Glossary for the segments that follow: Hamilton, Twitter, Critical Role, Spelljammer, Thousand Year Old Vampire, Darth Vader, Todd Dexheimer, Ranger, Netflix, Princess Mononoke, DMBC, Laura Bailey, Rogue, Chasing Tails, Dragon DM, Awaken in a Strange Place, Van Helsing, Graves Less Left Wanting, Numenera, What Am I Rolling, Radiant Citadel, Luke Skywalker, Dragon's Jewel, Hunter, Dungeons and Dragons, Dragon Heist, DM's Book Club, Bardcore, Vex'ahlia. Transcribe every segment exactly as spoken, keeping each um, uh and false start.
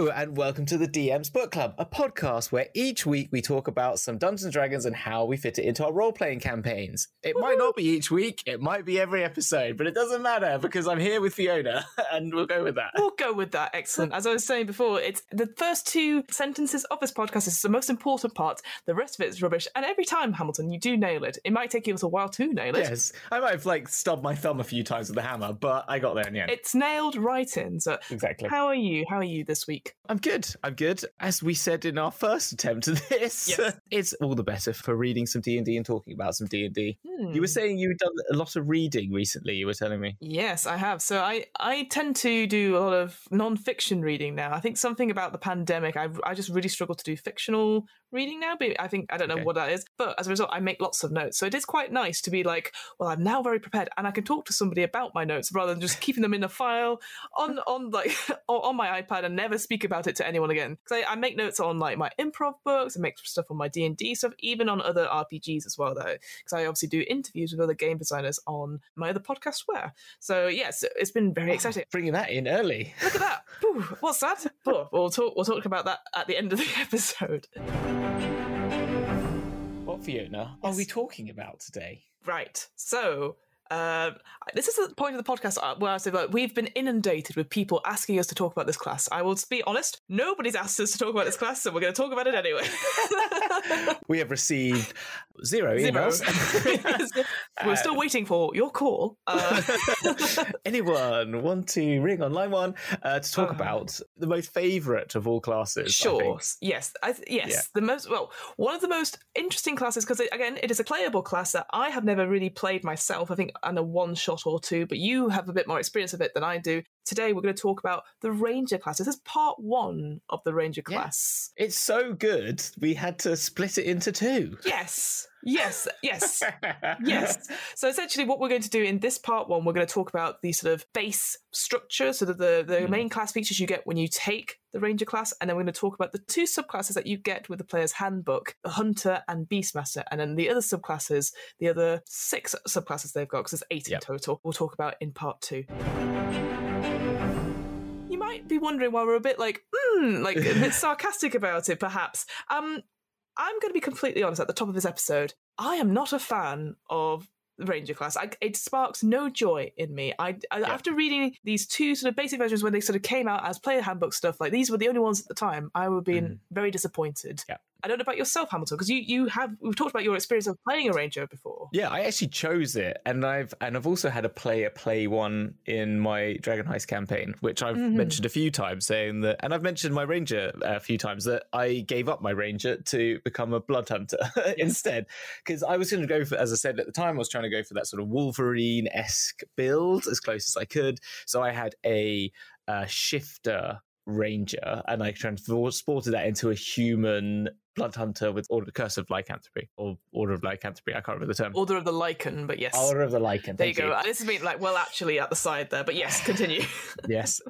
Hello and welcome to the D M's Book Club, a podcast where each week we talk about some Dungeons and Dragons and how we fit it into our role-playing campaigns. It Woo! might not be each week, it might be every episode, but it doesn't matter because I'm here with Fiona and we'll go with that. We'll go with that, excellent. As I was saying before, it's the first two sentences of this podcast is the most important part, the rest of it is rubbish, and every time, Hamilton, you do nail it. It might take you a little while to nail it. Yes, I might have like stubbed my thumb a few times with the hammer, but I got there in the end. It's nailed right in, so exactly. How are you? How are you this week? I'm good. I'm good. As we said in our first attempt at this, yes. It's all the better for reading some D and D and talking about some D and D. Hmm. You were saying you'd done a lot of reading recently, you were telling me. Yes, I have. So I, I tend to do a lot of non-fiction reading now. I think something about the pandemic, I I just really struggle to do fictional reading now, but I think, I don't know okay. what that is. But as a result, I make lots of notes. So it is quite nice to be like, well, I'm now very prepared and I can talk to somebody about my notes rather than just keeping them in a file on, on like on my iPad and never speak about it to anyone again. Because I, I make notes on like my improv books, I make stuff on my D and D stuff, even on other R P Gs as well, though. Because I obviously do interviews with other game designers on my other podcast, Where. So yes, it's been very exciting. Oh, bringing that in early. Look at that. Ooh, what's that? Oh, we'll talk. We'll talk about that at the end of the episode. What, Fiona, yes. are we talking about today? Right. So. Um, this is the point of the podcast where I say like, we've been inundated with people asking us to talk about this class. I will be honest, nobody's asked us to talk about this class, so we're going to talk about it anyway. We have received zero emails. Zero. We're still waiting for your call. Uh, Anyone want to ring on line one uh, to talk uh, about the most favourite of all classes? Sure. I think. Yes. I th- yes. Yeah. The most well, one of the most interesting classes because again, it is a playable class that I have never really played myself. I think. And a one shot or two, but you have a bit more experience of it than I do. Today we're going to talk about the Ranger class. This is part one of the Ranger class. Yeah. It's so good we had to split it into two. Yes, yes, yes, yes. So essentially what we're going to do in this part one, we're going to talk about the sort of base structure, so that the, the mm. main class features you get when you take the Ranger class, and then we're going to talk about the two subclasses that you get with the Player's Handbook, the Hunter and Beast Master, and then the other subclasses, the other six subclasses they've got, because there's eight yep. in total, we'll talk about in part two. You might be wondering why we're a bit like, hmm, like a bit sarcastic about it, perhaps. Um, I'm going to be completely honest at the top of this episode. I am not a fan of Ranger class. I, it sparks no joy in me. I, I yeah. After reading these two sort of basic versions when they sort of came out as player handbook stuff, like these were the only ones at the time, I would have been mm. very disappointed. Yeah. I don't know about yourself, Hamilton, because you, you have we've talked about your experience of playing a Ranger before. Yeah, I actually chose it, and I've and I've also had a player play one in my Dragon Heist campaign, which I've mm-hmm. mentioned a few times, saying that, and I've mentioned my Ranger a few times that I gave up my Ranger to become a Blood Hunter yes. instead, because I was going to go for, as I said at the time, I was trying to go for that sort of Wolverine-esque build as close as I could. So I had a, a shifter Ranger, and I transported that into a human Blood Hunter with Order of the Curse of Lycanthropy, or Order of Lycanthropy, I can't remember the term. Order of the Lycan, but yes. Order of the Lycan, there you go. You. This has been like, well, actually at the side there, but yes, continue. Yes.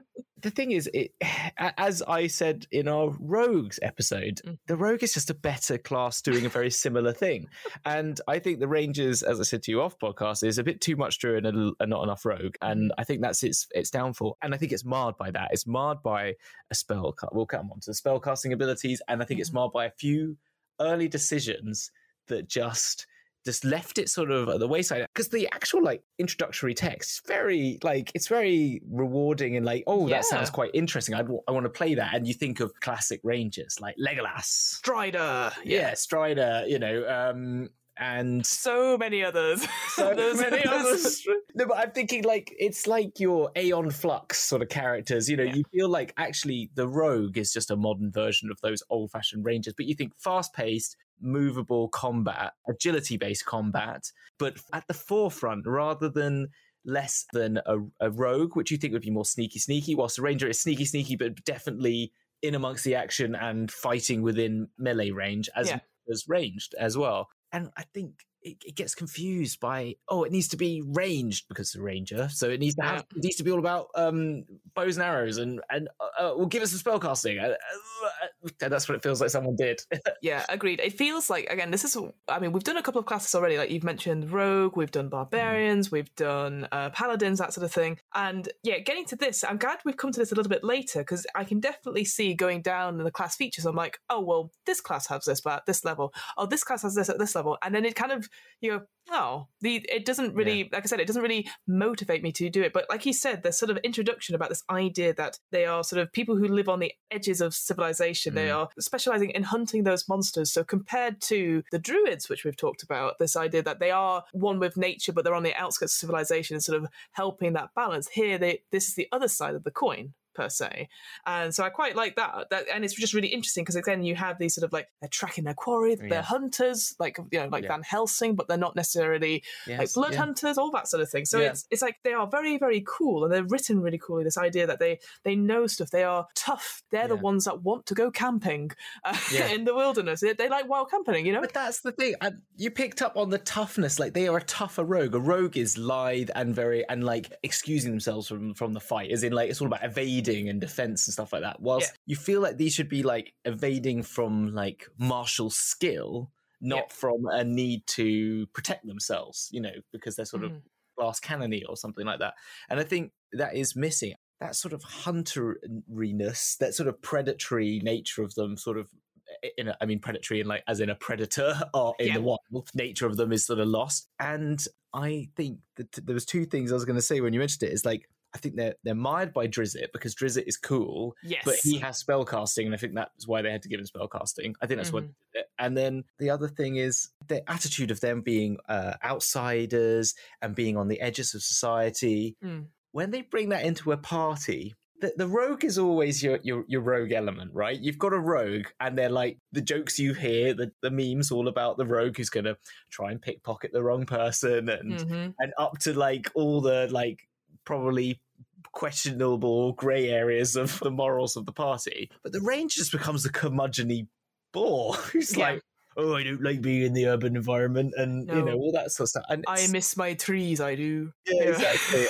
The thing is, it, as I said in our Rogues episode, mm. the Rogue is just a better class doing a very similar thing. And I think the Rangers, as I said to you off podcast, is a bit too much Druid and, and not enough Rogue. And I think that's its its downfall. And I think it's marred by that. It's marred by a spell. We'll come on to the spell casting abilities. And I think mm. it's marred by a few early decisions that just... just left it sort of at the wayside, because the actual like introductory text is very like it's very rewarding and like oh yeah. that sounds quite interesting, I'd w- I want to play that, and you think of classic Rangers like Legolas, Strider yeah, yeah Strider, you know, um and so many others. So many others. No, but I'm thinking like it's like your Aeon Flux sort of characters. You know, yeah. you feel like actually the Rogue is just a modern version of those old-fashioned Rangers. But you think fast-paced, movable combat, agility-based combat, but at the forefront rather than less than a, a Rogue, which you think would be more sneaky-sneaky, whilst the Ranger is sneaky-sneaky, but definitely in amongst the action and fighting within melee range as, yeah. as ranged as well. And I think it, it gets confused by, oh, it needs to be ranged because it's a ranger, so it needs to have, it needs to be all about um, bows and arrows, and and uh, well, give us some spellcasting. Uh, uh, that's what it feels like someone did. Yeah, agreed. It feels like, again, this is, I mean, we've done a couple of classes already, like you've mentioned Rogue, we've done Barbarians, mm. we've done uh, Paladins, that sort of thing. And yeah, getting to this, I'm glad we've come to this a little bit later, because I can definitely see going down in the class features, I'm like, oh, well, this class has this at this level, oh, this class has this at this level, and then it kind of, you know, oh, the, it doesn't really, yeah. like I said, it doesn't really motivate me to do it. But like you said, there's sort of introduction about this idea that they are sort of people who live on the edges of civilization. Mm. They are specializing in hunting those monsters. So compared to the Druids, which we've talked about, this idea that they are one with nature, but they're on the outskirts of civilization and sort of helping that balance. Here, they, this is the other side of the coin, per se. And so I quite like that. that and it's just really interesting because again, you have these sort of like, they're tracking their quarry, they're yeah. hunters, like, you know, like yeah. Van Helsing, but they're not necessarily yes. like blood yeah. hunters, all that sort of thing. So yeah. it's it's like they are very, very cool, and they're written really coolly, this idea that they they know stuff, they are tough, they're yeah. the ones that want to go camping uh, yeah. in the wilderness. They, they like wild camping, you know? But that's the thing. I, you picked up on the toughness, like they are a tougher rogue. A rogue is lithe and very, and like excusing themselves from, from the fight, as in like, it's all about evading and defense and stuff like that, whilst yeah. you feel like these should be like evading from like martial skill, not yeah. from a need to protect themselves, you know, because they're sort mm. of glass cannony or something like that. And I think that is missing, that sort of hunteriness, that sort of predatory nature of them, sort of in a, I mean predatory in like as in a predator or in yeah. the wild, nature of them is sort of lost. And I think that there was two things I was going to say when you mentioned it, is like I think they're they're mired by Drizzt because Drizzt is cool, yes. but he has spellcasting, and I think that's why they had to give him spellcasting. I think that's mm-hmm. what. And then the other thing is the attitude of them being uh, outsiders and being on the edges of society. Mm. When they bring that into a party, the, the rogue is always your, your your rogue element, right? You've got a rogue, and they're like the jokes you hear, the, the memes all about the rogue who's going to try and pickpocket the wrong person, and mm-hmm. and up to like all the like. Probably questionable grey areas of the morals of the party. But the ranger just becomes a curmudgeon-y bore who's yeah. like, oh, I don't like being in the urban environment, and no. you know, all that sort of stuff. And I miss my trees, I do. Yeah, exactly.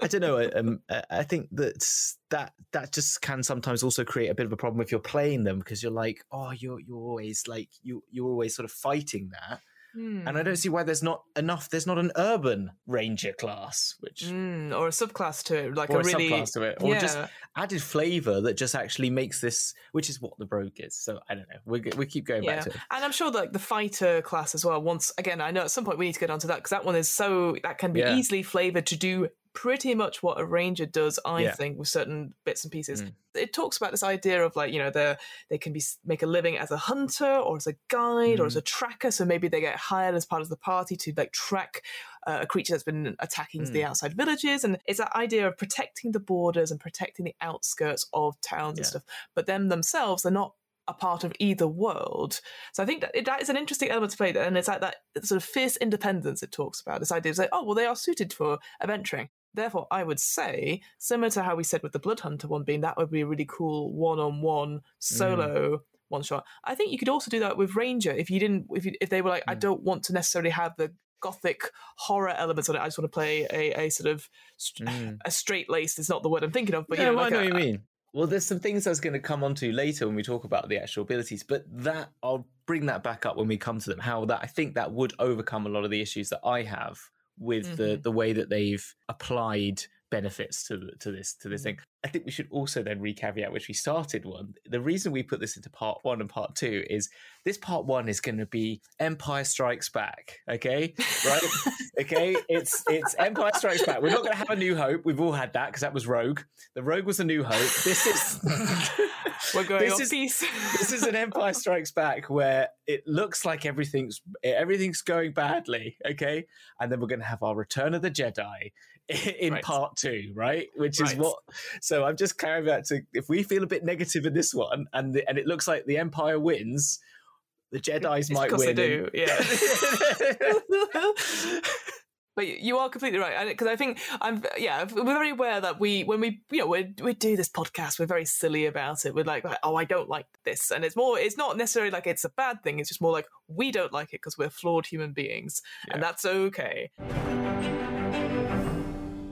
I don't know. Um, I think that that that just can sometimes also create a bit of a problem if you're playing them, because you're like, oh, you're you're always like you you're always sort of fighting that. Mm. And I don't see why there's not enough. There's not an urban ranger class, which mm, or a subclass to it, like or a, a really subclass to it, or yeah. just added flavour that just actually makes this, which is what the rogue is. So I don't know. We we keep going yeah. back to it, and I'm sure that like, the fighter class as well. Once again, I know at some point we need to get onto that, because that one is so that can be yeah. easily flavoured to do pretty much what a ranger does, I yeah. think, with certain bits and pieces. Mm. It talks about this idea of like, you know, they they can be make a living as a hunter or as a guide mm. or as a tracker. So maybe they get hired as part of the party to like track uh, a creature that's been attacking mm. the outside villages. And it's that idea of protecting the borders and protecting the outskirts of towns yeah. and stuff. But them themselves, they're not a part of either world. So I think that, that is an interesting element to play there. And it's like that sort of fierce independence it talks about. This idea of like, oh, well, they are suited for adventuring. Therefore, I would say, similar to how we said with the Blood Hunter one being, that would be a really cool one-on-one solo mm. one-shot. I think you could also do that with Ranger if you didn't, if you, if they were like, mm. I don't want to necessarily have the gothic horror elements on it. I just want to play a, a sort of mm. a straight-laced. It's not the word I'm thinking of, but no, you know, well, like I know a, what you mean. Well, there's some things I was going to come on to later when we talk about the actual abilities, but that I'll bring that back up when we come to them. How that I think that would overcome a lot of the issues that I have with mm-hmm. the, the way that they've applied benefits to to this to this thing. I think we should also then recaveat, which we started one. The reason we put this into part one and part two is this part one is going to be Empire Strikes Back, okay? Right? okay, it's it's Empire Strikes Back. We're not going to have A New Hope. We've all had that because that was Rogue. The Rogue was A New Hope. This is... We're going this off is, piece. This is an Empire Strikes Back where it looks like everything's everything's going badly, okay? And then we're going to have our Return of the Jedi in right. part two, right? Which right. is what... So I'm just carrying that to... If we feel a bit negative in this one and the, and it looks like the Empire wins, the Jedis it's might win. Of course they do, and... yeah. But you are completely right, because I think I'm, yeah, we're very aware that we, when we, you know, we we do this podcast, we're very silly about it. We're like, like, oh, I don't like this, and it's more, it's not necessarily like it's a bad thing. It's just more like we don't like it because we're flawed human beings, yeah. and that's okay.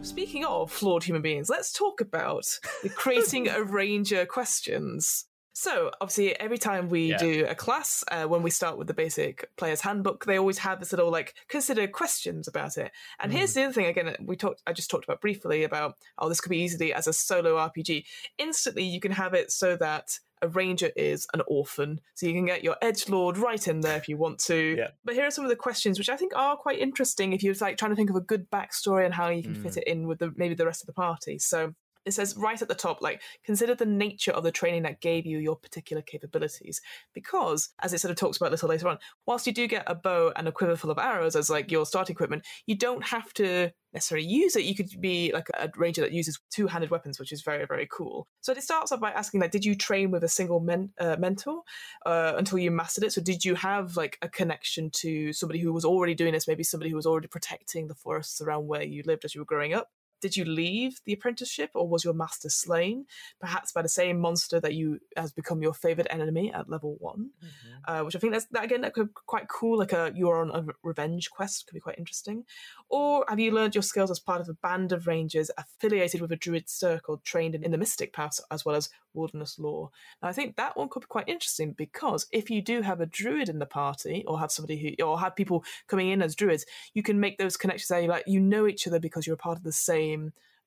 Speaking of flawed human beings, let's talk about the creating a ranger questions. So, obviously, every time we yeah. do a class, uh, when we start with the basic Player's Handbook, they always have this little, like, consider questions about it. And mm. here's the other thing, again, we talked. I just talked about briefly about, oh, this could be easily as a solo R P G. Instantly, you can have it so that a ranger is an orphan. So you can get your edgelord right in there if you want to. Yeah. But here are some of the questions, which I think are quite interesting if you're like trying to think of a good backstory and how you can mm. fit it in with the, maybe the rest of the party. So... it says right at the top, like, consider the nature of the training that gave you your particular capabilities. Because, as it sort of talks about a little later on, whilst you do get a bow and a quiver full of arrows as, like, your starting equipment, you don't have to necessarily use it. You could be, like, a ranger that uses two-handed weapons, which is very, very cool. So it starts off by asking, like, did you train with a single men- uh, mentor uh, until you mastered it? So did you have, like, a connection to somebody who was already doing this, maybe somebody who was already protecting the forests around where you lived as you were growing up? Did you leave the apprenticeship, or was your master slain, perhaps by the same monster that you has become your favourite enemy at level one? Mm-hmm. Uh, which I think that's that again that could be quite cool. Like a you're on a revenge quest could be quite interesting. Or have you learned your skills as part of a band of rangers affiliated with a druid circle trained in, in the mystic paths as well as wilderness lore? And I think that one could be quite interesting because if you do have a druid in the party, or have somebody who, or have people coming in as druids, you can make those connections. That you like you know each other because you're a part of the same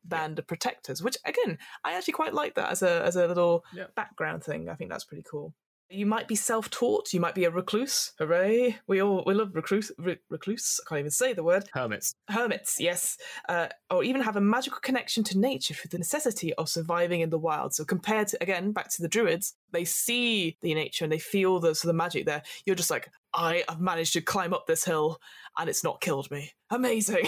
band of protectors, which again I actually quite like that as a as a little yeah. background thing. I think that's pretty cool. You might be self-taught, you might be a recluse. Hooray, we all we love recluse re- recluse I can't even say the word. Hermits hermits, yes. Uh, or even have a magical connection to nature through the necessity of surviving in the wild. So compared to, again, back to the druids, they see the nature and they feel the, so the magic there. You're just like, I have managed to climb up this hill and it's not killed me. Amazing.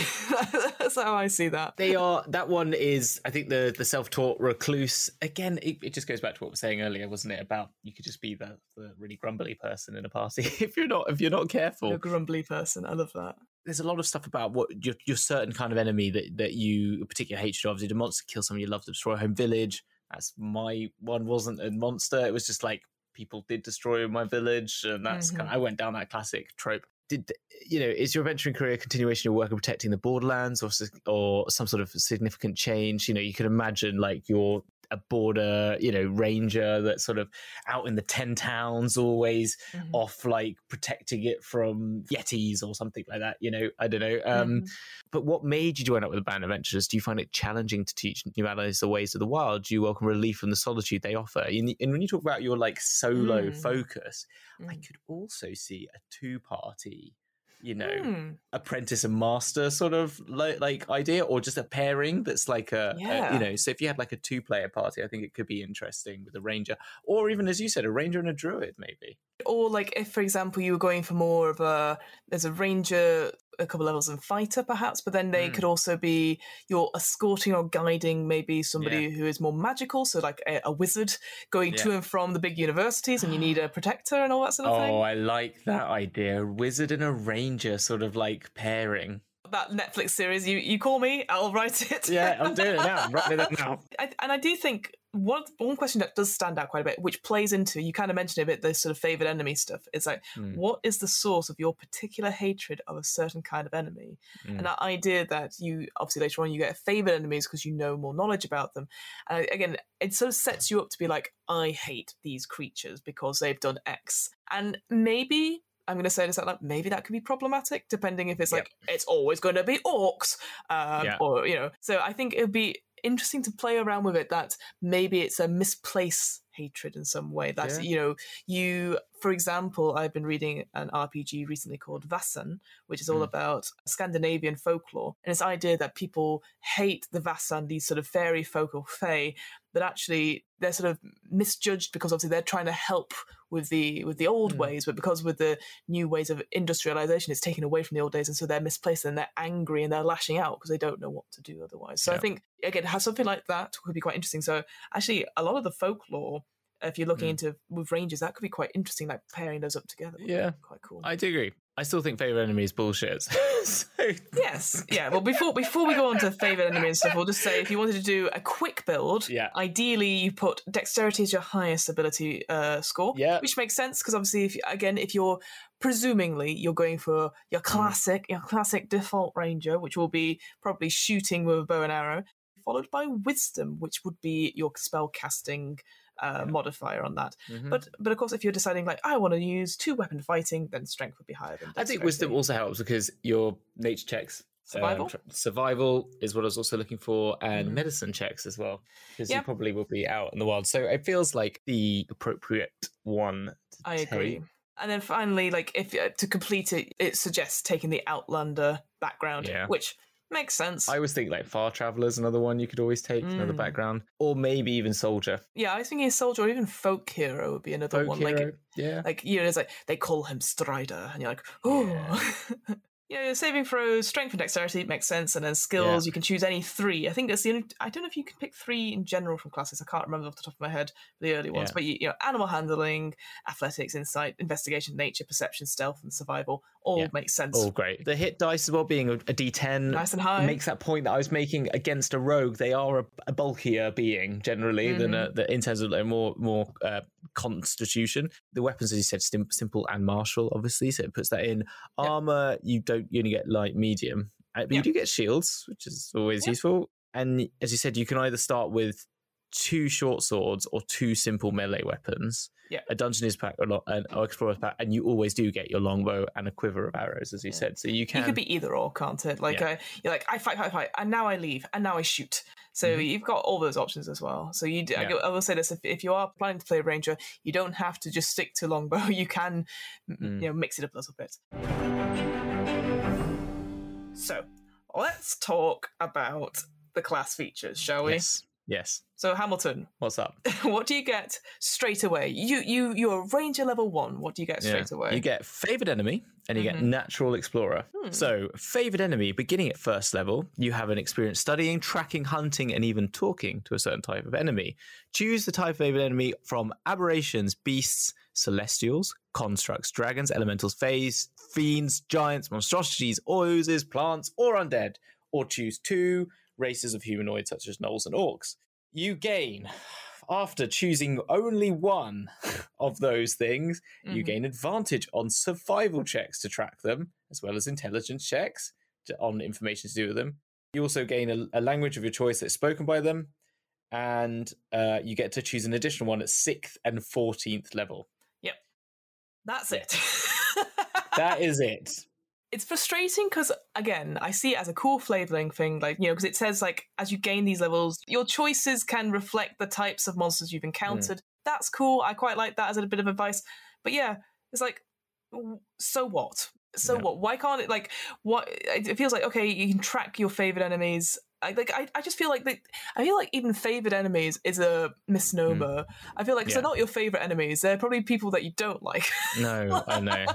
That's how I see that. They are, that one is, I think the, the self-taught recluse, again, it, it just goes back to what we were saying earlier, wasn't it? About you could just be the, the really grumbly person in a party if you're not, if you're not careful. You're a grumbly person. I love that. There's a lot of stuff about what your, your certain kind of enemy that, that you, a particular hatred of. Obviously, the monster kills someone you love to destroy a home village. That's my one, wasn't a monster. It was just like, people did destroy my village, and that's mm-hmm. kind of, I went down that classic trope. Did you know? Is your adventuring career a continuation of work of protecting the borderlands, or or some sort of significant change? You know, you could imagine like you're a border, you know, ranger that's sort of out in the ten towns, always mm-hmm. off like protecting it from yetis or something like that. You know, I don't know. Um, mm-hmm. But what made you join up with a band of adventurers? Do you find it challenging to teach new allies the ways of the wild? Do you welcome relief from the solitude they offer? And when you talk about your like solo mm. focus, mm. I could also see a two-party, you know, mm. apprentice and master sort of lo- like idea, or just a pairing that's like a, yeah. a, you know, so if you had like a two-player party, I think it could be interesting with a ranger, or even as you said, a ranger and a druid maybe. Or like if, for example, you were going for more of a, there's a ranger... a couple levels in fighter perhaps, but then they mm. could also be you're escorting or guiding maybe somebody yeah. who is more magical, so like a, a wizard going yeah. to and from the big universities, and you need a protector and all that sort of oh, thing. Oh, I like that idea. A wizard and a ranger sort of like pairing. That Netflix series, you, you call me, I'll write it. Yeah, I'm doing it now. I'm writing it now. I, and I do think one one question that does stand out quite a bit, which plays into, you kind of mentioned a bit, the sort of favoured enemy stuff. It's like, mm. what is the source of your particular hatred of a certain kind of enemy? Mm. And that idea that you, obviously later on, you get favoured enemies because you know more knowledge about them. And again, it sort of sets you up to be like, I hate these creatures because they've done X. And maybe... I'm going to say this out loud. Maybe that could be problematic, depending if it's like yep. it's always going to be orcs, um, yeah. or you know. So I think it would be interesting to play around with it. That maybe it's a misplaced hatred in some way. That yeah. you know, you for example, I've been reading an R P G recently called Vaesen, which is all mm. about Scandinavian folklore and this idea that people hate the Vaesen, these sort of fairy folk or fae, that actually they're sort of misjudged because obviously they're trying to help with the with the old mm. ways, but because with the new ways of industrialization, it's taken away from the old days, and so they're misplaced and they're angry and they're lashing out because they don't know what to do otherwise. So yeah. I think again, have something like that would be quite interesting. So actually, a lot of the folklore, if you're looking mm. into with rangers, that could be quite interesting. Like pairing those up together, would yeah, be quite cool. I do agree. I still think favourite enemy is bullshit. So. Yes. Yeah. Well, before before we go on to favourite enemy and stuff, we'll just say if you wanted to do a quick build, yeah. ideally you put dexterity as your highest ability uh, score, yeah. which makes sense because obviously, if again, if you're presumably you're going for your classic, mm. your classic default ranger, which will be probably shooting with a bow and arrow, followed by wisdom, which would be your spell casting. Uh, yeah. modifier on that, mm-hmm. but but of course, if you're deciding like I want to use two weapon fighting, then strength would be higher than. I think wisdom also helps because your nature checks, survival, um, tr- survival is what I was also looking for, and mm-hmm. medicine checks as well because yeah. you probably will be out in the wild. So it feels like the appropriate one. To I take. Agree. And then finally, like if uh, to complete it, it suggests taking the Outlander background, yeah. which. Makes sense. I always think like Far Traveler's another one you could always take, mm. another background. Or maybe even Soldier. Yeah, I was thinking Soldier or even Folk Hero would be another folk one. Hero, like, yeah. Like, you know, it's like, they call him Strider, and you're like, oh. Yeah. You know, saving throws, strength and dexterity makes sense, and then skills, yeah. you can choose any three. I think that's the only... I don't know if you can pick three in general from classes. I can't remember off the top of my head the early ones, yeah. but, you, you know, animal handling, athletics, insight, investigation, nature, perception, stealth, and survival all yeah. makes sense. All great. The hit dice as well being a, a D ten... Nice and high. ...makes that point that I was making against a rogue. They are a, a bulkier being, generally, mm-hmm. than a, the, in terms of like, more... more uh, constitution. The weapons, as you said, sim- simple and martial, obviously, so it puts that in. Yep. Armor, you don't you only get light, medium, but yep. you do get shields, which is always yep. useful. And as you said, you can either start with two short swords or two simple melee weapons. Yeah, a dungeoneer's pack or, or explorer's pack, and you always do get your longbow and a quiver of arrows, as you yeah. said. So you can. You could be either or, can't it? Like yeah. uh, you're like I fight, fight, fight, and now I leave, and now I shoot. So mm-hmm. you've got all those options as well. So you, do, yeah. I will say this: if, if you are planning to play a ranger, you don't have to just stick to longbow. You can, mm. you know, mix it up a little bit. So let's talk about the class features, shall we? Yes. Yes. So Hamilton, what's up? What do you get straight away? You you you're a ranger level one. What do you get straight yeah. away? You get favored enemy and you mm-hmm. get natural explorer. Hmm. So favored enemy, beginning at first level, you have an experience studying, tracking, hunting, and even talking to a certain type of enemy. Choose the type of favored enemy from aberrations, beasts, celestials, constructs, dragons, elementals, fays, fiends, giants, monstrosities, oozes, plants, or undead, or choose two. Races of humanoids such as gnolls and orcs. You gain, after choosing only one of those things, mm-hmm. you gain advantage on survival checks to track them, as well as intelligence checks to, on information to do with them. You also gain a, a language of your choice that's spoken by them, and uh, you get to choose an additional one at sixth and fourteenth level. Yep. That's it. That is it. It's frustrating because, again, I see it as a cool flavouring thing, like, you know, because it says, like, as you gain these levels, your choices can reflect the types of monsters you've encountered. Mm. That's cool. I quite like that as a bit of advice. But yeah, it's like, so what? So yeah. what? Why can't it, like, what? It feels like, okay, you can track your favoured enemies. I, like, I, I just feel like, they, I feel like even favoured enemies is a misnomer. Mm. I feel like, yeah. they're not your favourite enemies. They're probably people that you don't like. No, I know.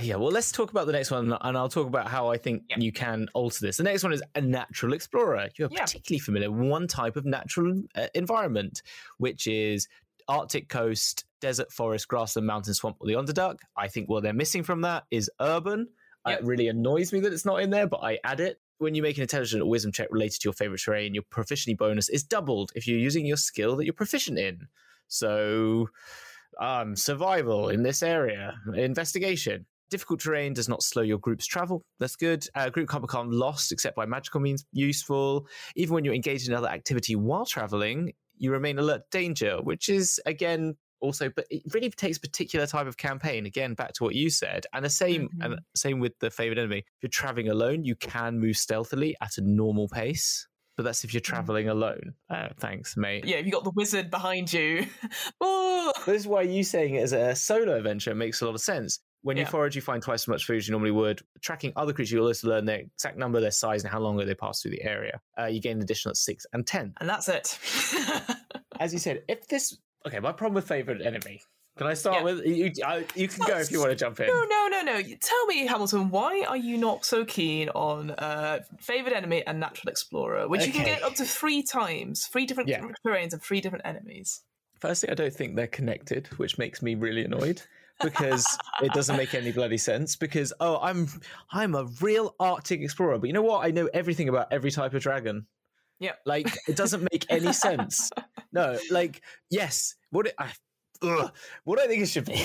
Yeah, well, let's talk about the next one, and I'll talk about how I think yeah. you can alter this. The next one is a natural explorer. You're yeah. particularly familiar with one type of natural uh, environment, which is Arctic coast, desert, forest, grassland, mountain, swamp, or the Underdark. I think what they're missing from that is urban. Yeah. It really annoys me that it's not in there, but I add it. When you make an intelligence or wisdom check related to your favorite terrain, your proficiency bonus is doubled if you're using your skill that you're proficient in. So, um, survival in this area, investigation. Difficult terrain does not slow your group's travel. That's good. A uh, group can't become lost except by magical means. Useful. Even when you're engaged in another activity while traveling, you remain alert to danger, which is, again, also, but it really takes a particular type of campaign. Again, back to what you said. And the same mm-hmm. and same with the favored enemy. If you're traveling alone, you can move stealthily at a normal pace. But that's if you're traveling alone. Uh, thanks, mate. Yeah, if you got the wizard behind you. Oh! This is why you saying it as a solo adventure makes a lot of sense. When yeah. you forage, you find twice as much food as you normally would. Tracking other creatures, you'll also learn their exact number, their size, and how long they pass through the area. Uh, you gain an additional six and ten. And that's it. As you said, if this... Okay, my problem with favourite enemy. Can I start yeah. with... You, I, you can go if you want to jump in. No, no, no, no. Tell me, Hamilton, why are you not so keen on uh, favourite enemy and natural explorer, which okay. you can get up to three times, three different yeah. terrains and three different enemies? Firstly, I don't think they're connected, which makes me really annoyed. because it doesn't make any bloody sense. Because oh, I'm I'm a real Arctic explorer, but you know what? I know everything about every type of dragon. Yeah, like it doesn't make any sense. No, like yes, what it, I ugh, what I think it should be,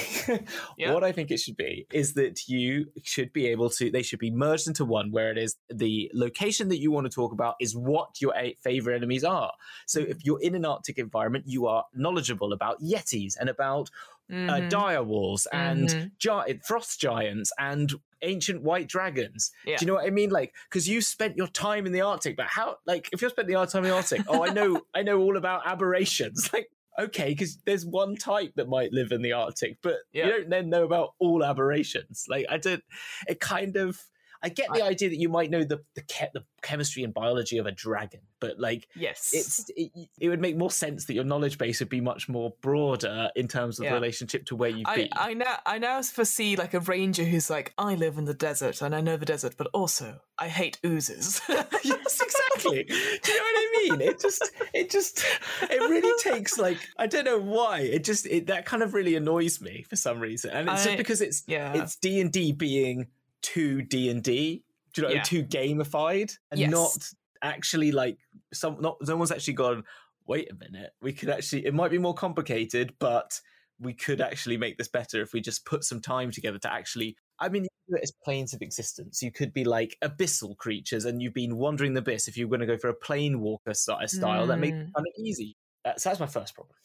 yeah. what I think it should be is that you should be able to. They should be merged into one, where it is the location that you want to talk about is what your favorite enemies are. So if you're in an Arctic environment, you are knowledgeable about yetis and about mm-hmm. uh, direwolves and mm-hmm. gi- frost giants and. Ancient white dragons. Yeah. Do you know what I mean? Like, because you spent your time in the Arctic, but how? Like, if you spent the time in the Arctic, oh, I know, I know all about aberrations. Like, okay, because there's one type that might live in the Arctic, but yeah. you don't then know about all aberrations. Like, I don't. It kind of. I get the I, idea that you might know the the, ke- the chemistry and biology of a dragon, but like, yes, it's it, it would make more sense that your knowledge base would be much more broader in terms of yeah. the relationship to where you've I, been. I now I now foresee like a ranger who's like, I live in the desert and I know the desert, but also I hate oozes. Yes, exactly. Do you know what I mean? It just it just it really takes like I don't know why it just it, that kind of really annoys me for some reason, and it's I, just because it's yeah. it's D and D being. Too D and D, do you know, yeah. too gamified, and yes. not actually like some. Not no one's actually gone. Wait a minute, we could actually. It might be more complicated, but we could actually make this better if we just put some time together to actually. I mean, you could do it as planes of existence. You could be like abyssal creatures, and you've been wandering the abyss. If you're going to go for a plane walker style, mm. that makes it kind of easy. So that's my first problem.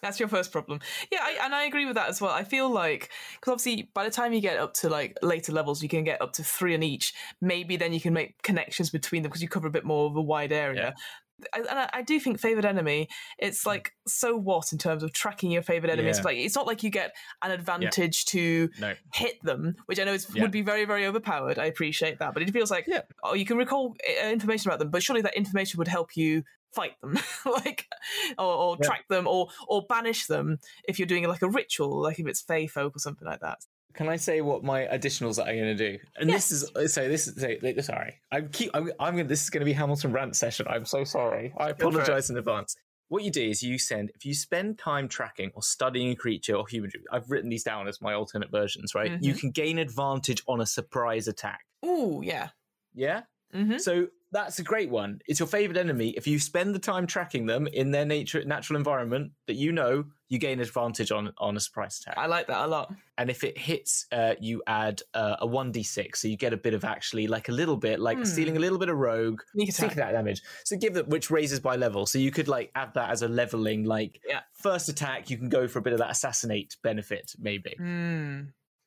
That's your first problem. Yeah, I, and I agree with that as well. I feel like, because obviously by the time you get up to like later levels, you can get up to three in each. Maybe then you can make connections between them because you cover a bit more of a wide area. Yeah. I, and I, I do think favourite enemy, it's like, so what in terms of tracking your favourite enemies? Yeah. Like, it's not like you get an advantage yeah. to no. hit them, which I know is, yeah. would be very, very overpowered. I appreciate that. But it feels like, yeah. oh, you can recall information about them, but surely that information would help you fight them like or, or yeah. track them or or banish them if you're doing like a ritual, like if it's fae folk or something like that. Can I say what my additionals that I'm going to do? And yes. this is so this is so, sorry I keep I'm, I'm gonna this is going to be Hamilton rant session. I'm so sorry, I apologize in advance. What you do is you send if you spend time tracking or studying a creature or human group, I've written these down as my alternate versions, right? Mm-hmm. You can gain advantage on a surprise attack. Ooh, yeah yeah mm-hmm. So that's a great one. It's your favorite enemy. If you spend the time tracking them in their nature, natural environment that you know, you gain advantage on, on a surprise attack. I like that a lot. And if it hits, uh, you add uh, a one d six. So you get a bit of actually like a little bit, like hmm. stealing a little bit of rogue, taking that damage. So give that, which raises by level. So you could like add that as a leveling, like yeah. first attack, you can go for a bit of that assassinate benefit, maybe. Hmm.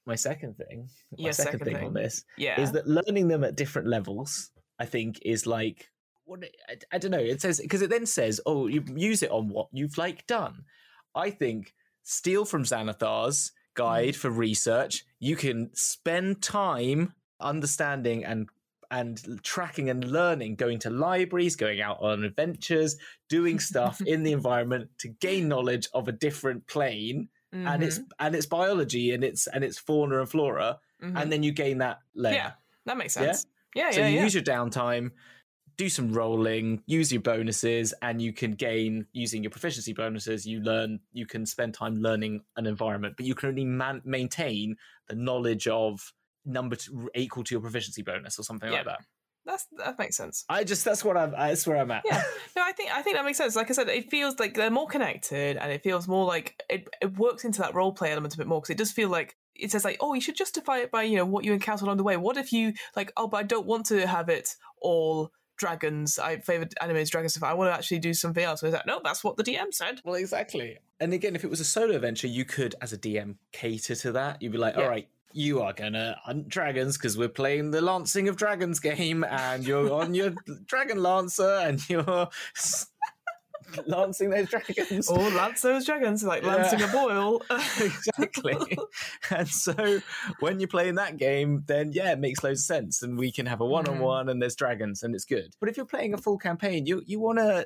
My second thing, my yeah, second, second thing, thing on this yeah. is that learning them at different levels I think is like what I, I don't know. It says because it then says, "Oh, you use it on what you've like done." I think steal from Xanathar's Guide mm. for research. You can spend time understanding and and tracking and learning, going to libraries, going out on adventures, doing stuff in the environment to gain knowledge of a different plane mm-hmm. and its and its biology and its and its fauna and flora, mm-hmm. and then you gain that layer. Yeah, that makes sense. Yeah? Yeah, so yeah, you yeah. use your downtime, do some rolling, use your bonuses, and you can gain, using your proficiency bonuses, you learn. You can spend time learning an environment, but you can only man- maintain the knowledge of number to, equal to your proficiency bonus or something yeah. like that. That's that makes sense. I just that's what I'm. That's where I'm at. Yeah, no, I think I think that makes sense. Like I said, it feels like they're more connected, and it feels more like it. It works into that role play element a bit more because it does feel like. It says like, oh, you should justify it by, you know, what you encounter along the way. What if you like, oh, but I don't want to have it all dragons. I favored animes, dragon stuff. I want to actually do something else. So it's like, no, that's what the D M said. Well, exactly. And again, if it was a solo adventure, you could, as a D M, cater to that. You'd be like, yeah. all right, you are going to hunt dragons because we're playing the Lancing of Dragons game and you're on your dragon lancer and you're... lancing those dragons or lance those dragons like yeah. lancing a boil. Exactly. And so when you're playing that game, then yeah, it makes loads of sense and we can have a one-on-one mm. and there's dragons and it's good. But if you're playing a full campaign, you you want to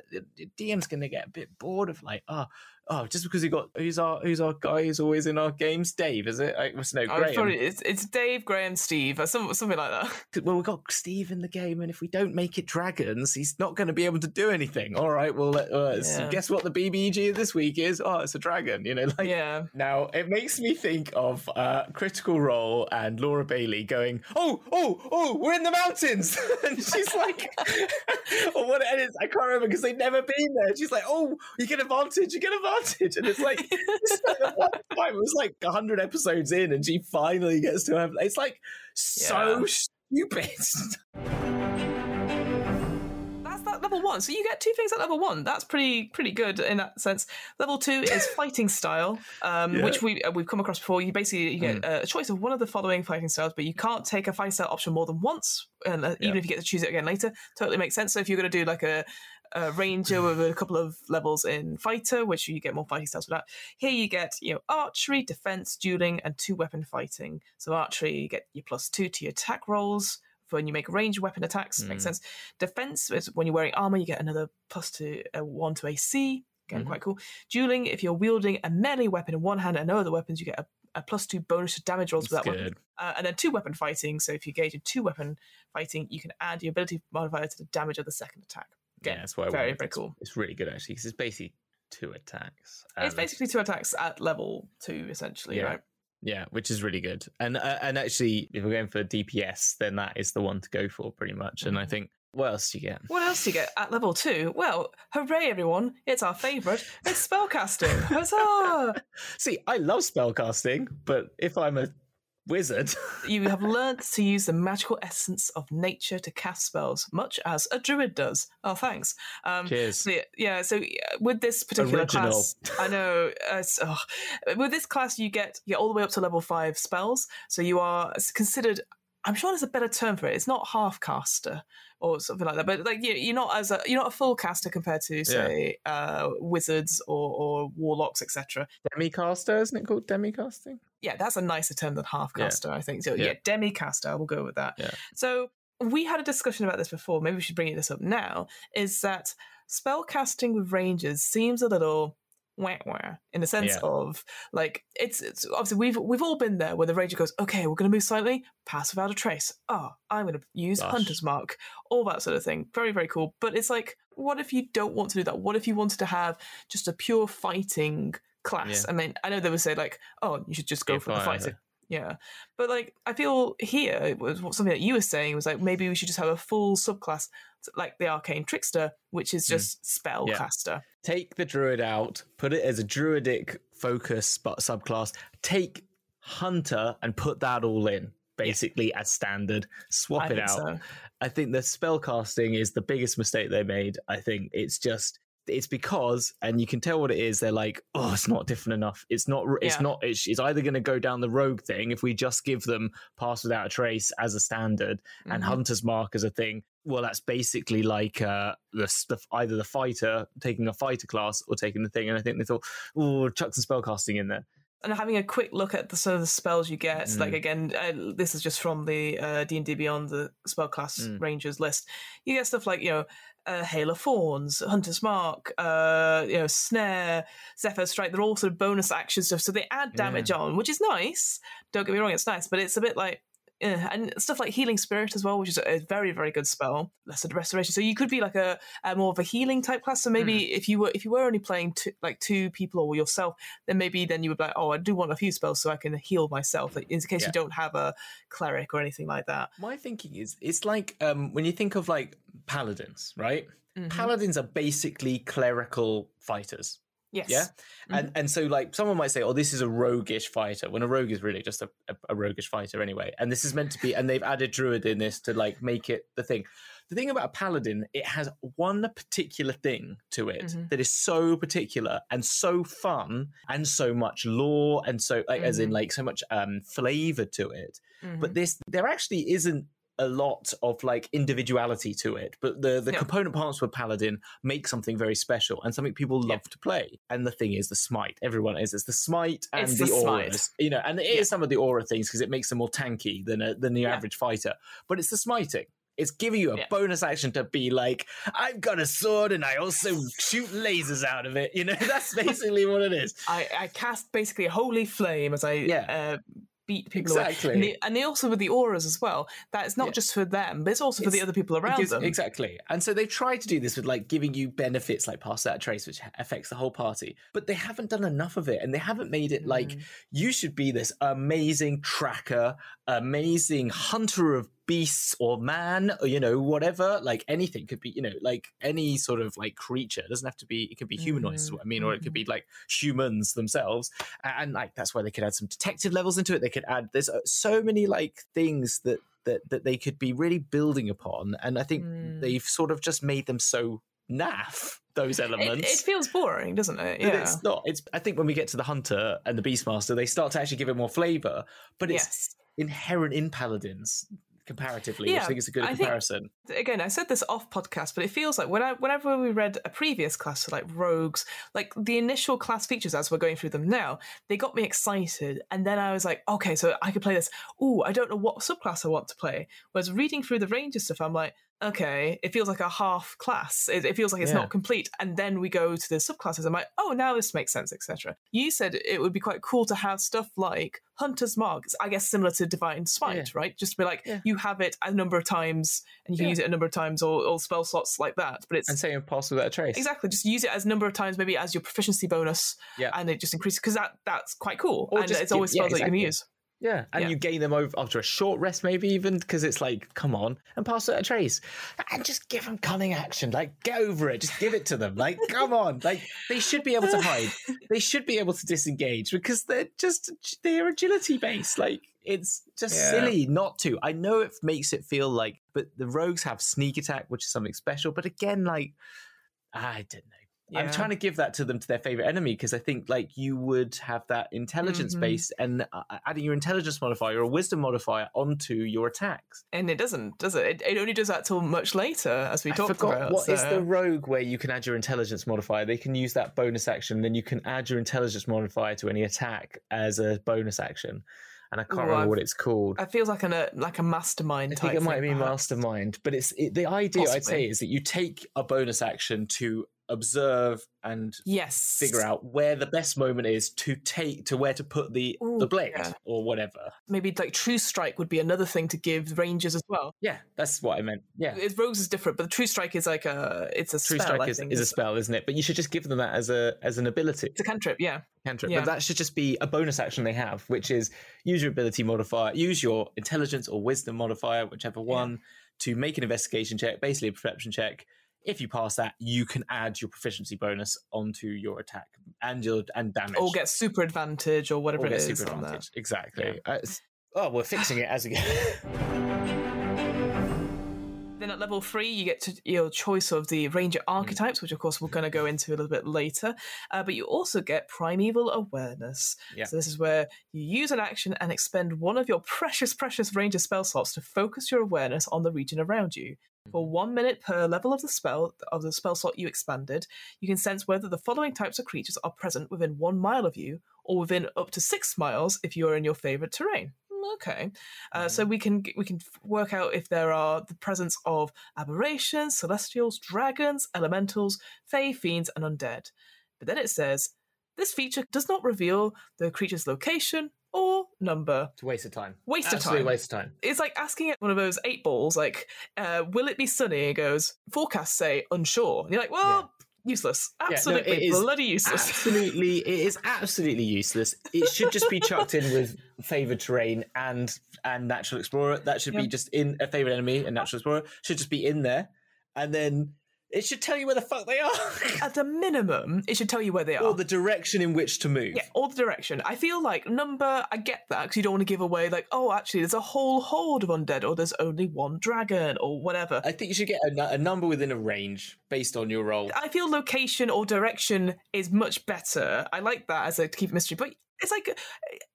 D M's gonna get a bit bored of like, oh oh, just because he got who's our who's our guy who's always in our games, Dave, is it? I must know. Graham. Sorry, it's it's Dave, Graham, Steve, or some, something like that. Well, we've got Steve in the game, and if we don't make it dragons, he's not going to be able to do anything. All right, well, uh, yeah. guess what the B B G of this week is? Oh, it's a dragon. You know, like yeah. Now it makes me think of uh, Critical Role and Laura Bailey going, oh, oh, oh, we're in the mountains, and she's like, or what? And it's, I can't remember because they've never been there. She's like, oh, you get advantage, you get advantage. And it's like, it's like the one time, it was like one hundred episodes in and she finally gets to have, it's like so yeah. stupid. That's that level one. So you get two things at level one. That's pretty pretty good in that sense. Level two is fighting style, um, yeah. which we, uh, we've come across before. You basically you get mm. a choice of one of the following fighting styles, but you can't take a fighting style option more than once, and uh, even yeah. if you get to choose it again later. Totally makes sense. So if you're going to do like a Uh, Ranger with a couple of levels in Fighter, which you get more fighting styles for that. Here you get, you know, archery, defense, dueling, and two weapon fighting. So archery, you get your plus two to your attack rolls for when you make ranged weapon attacks. Mm. Makes sense. Defense is when you're wearing armor, you get another plus two, uh, one to A C. Again, mm-hmm. quite cool. Dueling, if you're wielding a melee weapon in one hand and no other weapons, you get a a plus two bonus to damage rolls That's with that good. Weapon. Uh, and then two weapon fighting. So if you engage in two weapon fighting, you can add your ability modifier to the damage of the second attack. Again, yeah, that's why very, very cool. It's really good actually because it's basically two attacks. Um, it's basically two attacks at level two, essentially, yeah. right? Yeah, which is really good. And uh, and actually, if we're going for D P S, then that is the one to go for pretty much. Mm-hmm. And I think what else do you get? What else do you get at level two? Well, hooray everyone! It's our favourite. It's spellcasting. Huzzah! See, I love spellcasting, but if I'm a wizard. You have learnt to use the magical essence of nature to cast spells, much as a druid does. Oh, thanks. Um, Cheers. So yeah, yeah, so with this particular Original. class, I know, uh, oh, with this class you get you get all the way up to level five spells, so you are considered, I'm sure there's a better term for it, it's not half caster or something like that, but like you, you're not as a you're not a full caster compared to say yeah. uh, wizards or, or warlocks, et cetera. Demi-caster, isn't it called demi-casting? Yeah, that's a nicer term than half caster, yeah. I think. So yeah, yeah demi-caster, we'll go with that. Yeah. So we had a discussion about this before. Maybe we should bring this up now. Is that spellcasting with rangers seems a little wah-wah in the sense yeah. of like it's, it's obviously we've we've all been there where the ranger goes, okay, we're going to move silently, pass without a trace, oh I'm going to use Gosh. Hunter's Mark, all that sort of thing. Very very cool, but it's like what if you don't want to do that? What if you wanted to have just a pure fighting class? Yeah. I mean, I know they would say like, oh you should just go Get for fire. The fighting. Yeah, but like I feel here it was something that you were saying was like maybe we should just have a full subclass like the arcane trickster, which is just mm. spellcaster. Yeah. Take the druid out, put it as a druidic focus subclass. Take hunter and put that all in basically yeah. as standard. Swap I it out. So. I think the spellcasting is the biggest mistake they made. I think it's just. It's because, and you can tell what it is, they're like, oh, it's not different enough. It's not, it's yeah. not, it's, it's either going to go down the rogue thing if we just give them pass without a trace as a standard mm-hmm. and hunter's mark as a thing. Well, that's basically like uh, the, the either the fighter, taking a fighter class or taking the thing. And I think they thought, oh, chuck some spellcasting in there. And having a quick look at the sort of the spells you get, mm. like again, I, this is just from the uh, D and D Beyond, the spell class mm. rangers list. You get stuff like, you know, Uh, Hail of Thorns, Hunter's Mark, uh, you know, Snare, Zephyr Strike. They're all sort of bonus action stuff, so they add damage yeah. on, which is nice. Don't get me wrong, it's nice, but it's a bit like, eh. and stuff like Healing Spirit as well, which is a, a very, very good spell. Lesser Restoration. So you could be like a, a more of a healing type class. So maybe mm. if you were if you were only playing two, like two people or yourself, then maybe then you would be like, oh, I do want a few spells so I can heal myself like, in case yeah. you don't have a cleric or anything like that. My thinking is it's like um, when you think of like. Paladins, right? Mm-hmm. Paladins are basically clerical fighters. Yes. Yeah. Mm-hmm. And and so like someone might say, oh, this is a roguish fighter, when a rogue is really just a, a, a roguish fighter anyway. And this is meant to be, and they've added druid in this to like make it the thing. The thing about a paladin, it has one particular thing to it mm-hmm. that is so particular and so fun and so much lore and so like, mm-hmm. as in like so much um flavor to it. Mm-hmm. But this there actually isn't a lot of like individuality to it, but the the yeah. component parts for paladin make something very special and something people love yeah. to play. And the thing is the smite, everyone is it's the smite and it's the, the auras, you know, and it yeah. is some of the aura things because it makes them more tanky than a, than the yeah. average fighter, but it's the smiting. It's giving you a yeah. bonus action to be like, I've got a sword and I also shoot lasers out of it. You know, that's basically what it is. I, I cast basically a holy flame as I yeah. uh, beat people exactly. away. And they, and they also with the auras as well. That's not yeah. just for them, but it's also for it's, the other people around gives, them. Exactly. And so they try to do this with like giving you benefits like pass that trace, which affects the whole party. But they haven't done enough of it. And they haven't made it mm. like, you should be this amazing tracker, amazing hunter of beasts or man, or, you know, whatever, like anything could be, you know, like any sort of like creature. It doesn't have to be, it could be humanoids, mm. is what I mean, or it could be like humans themselves. And, and like, that's why they could add some detective levels into it. They could add, there's uh, so many like things that, that, that they could be really building upon. And I think mm. they've sort of just made them so naff, those elements. It, it feels boring, doesn't it? Yeah. But it's not, it's, I think when we get to the Hunter and the Beastmaster, they start to actually give it more flavor, but it's yes. inherent in Paladins. Comparatively, yeah, which I think is a good I comparison. Think, again, I said this off podcast, but it feels like when I, whenever we read a previous class, so like Rogues, like the initial class features as we're going through them now, they got me excited. And then I was like, okay, so I could play this. Ooh, I don't know what subclass I want to play. Whereas reading through the Ranger stuff, I'm like, okay, it feels like a half class. It, it feels like it's yeah. not complete. And then we go to the subclasses. I'm like, oh, now this makes sense, et cetera. You said it would be quite cool to have stuff like Hunter's Mark, I guess similar to Divine Smite, yeah. right? Just to be like, yeah. you have it a number of times and you can yeah. use it a number of times, or, or spell slots like that. But it's and saying pass without a trace. Exactly. Just use it as a number of times, maybe as your proficiency bonus. Yeah. And it just increases, because that, that's quite cool. Or and it's give, always spells yeah, exactly. that you can use. Yeah, and yeah. you gain them over after a short rest, maybe even, because it's like, come on, and pass it a trace. And just give them cunning action. Like, get over it. Just give it to them. Like, come on. Like, they should be able to hide. They should be able to disengage, because they're just, they're agility-based. Like, it's just yeah. silly not to. I know it makes it feel like, but the Rogues have sneak attack, which is something special. But again, like, I don't know. Yeah. I'm trying to give that to them, to their favorite enemy, because I think like you would have that intelligence mm-hmm. based, and uh, adding your intelligence modifier or wisdom modifier onto your attacks. And it doesn't, does it? It, it only does that till much later, as we I talked forgot, about. What so. is the Rogue where you can add your intelligence modifier? They can use that bonus action, then you can add your intelligence modifier to any attack as a bonus action. And I can't Ooh, remember I've, what it's called. It feels like an, a like a mastermind. I type think it might be mastermind, but it's it, the idea Possibly. I'd say is that you take a bonus action to observe and yes. figure out where the best moment is to take to where to put the Ooh, the blade yeah. or whatever. Maybe like True Strike would be another thing to give Rangers as well. Yeah, that's what I meant. Yeah, it's, Rogues is different, but the True Strike is like a it's a True spell, Strike I is, think, is a spell, isn't it? But you should just give them that as a as an ability. It's a cantrip, yeah. Cantrip, yeah. But that should just be a bonus action they have, which is use your ability modifier, use your intelligence or wisdom modifier, whichever one, yeah. to make an investigation check, basically a perception check. If you pass that, you can add your proficiency bonus onto your attack and your and damage, or get super advantage or whatever or it get is. Super advantage, exactly. Yeah. Uh, oh, we're fixing it as we go. Then at level three, you get to your choice of the Ranger archetypes, mm. which of course we're going to go into a little bit later. Uh, but you also get primeval awareness. Yeah. So this is where you use an action and expend one of your precious, precious Ranger spell slots to focus your awareness on the region around you. For one minute per level of the spell of the spell slot you expanded, you can sense whether the following types of creatures are present within one mile of you, or within up to six miles if you are in your favourite terrain. Okay, uh, mm. so we can we can work out if there are the presence of aberrations, celestials, dragons, elementals, fae, fiends, and undead. But then it says this feature does not reveal the creature's location or number. It's a waste of time. Waste of time. Absolutely waste of time. It's like asking one of those eight balls, like, uh, will it be sunny? It goes, forecasts say unsure. And you're like, well, yeah. useless. Absolutely yeah, no, bloody useless. Absolutely. It is absolutely useless. It should just be chucked in with favoured terrain and and natural explorer. That should yeah. be just in a favoured enemy and natural explorer. Should just be in there. And then it should tell you where the fuck they are. At the minimum, it should tell you where they are. Or the direction in which to move. Yeah, or the direction. I feel like number, I get that, because you don't want to give away, like, oh, actually, there's a whole horde of undead, or there's only one dragon, or whatever. I think you should get a, a number within a range, based on your role. I feel location or direction is much better. I like that as a keep mystery, but it's like,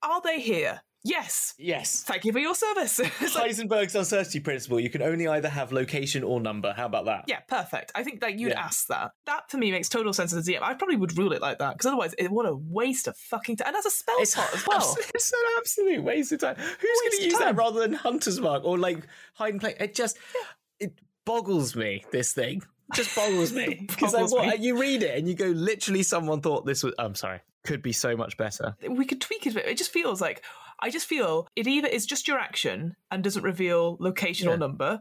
are they here? Yes. Yes. Thank you for your service. Heisenberg's uncertainty principle. You can only either have location or number. How about that? Yeah, perfect. I think that you'd yeah. ask that. That, for me, makes total sense as a D M. I probably would rule it like that, because otherwise, it, what a waste of fucking time. And that's a spell it's slot as well. It's an absolute waste of time. Who's going to use time? that rather than Hunter's Mark or, like, hide and play? It just... Yeah. it boggles me, this thing. It just boggles me. Because I what, you read it and you go, literally someone thought this was, I'm sorry, could be so much better. We could tweak it a bit. It just feels like, I just feel it either is just your action and doesn't reveal location yeah. or number,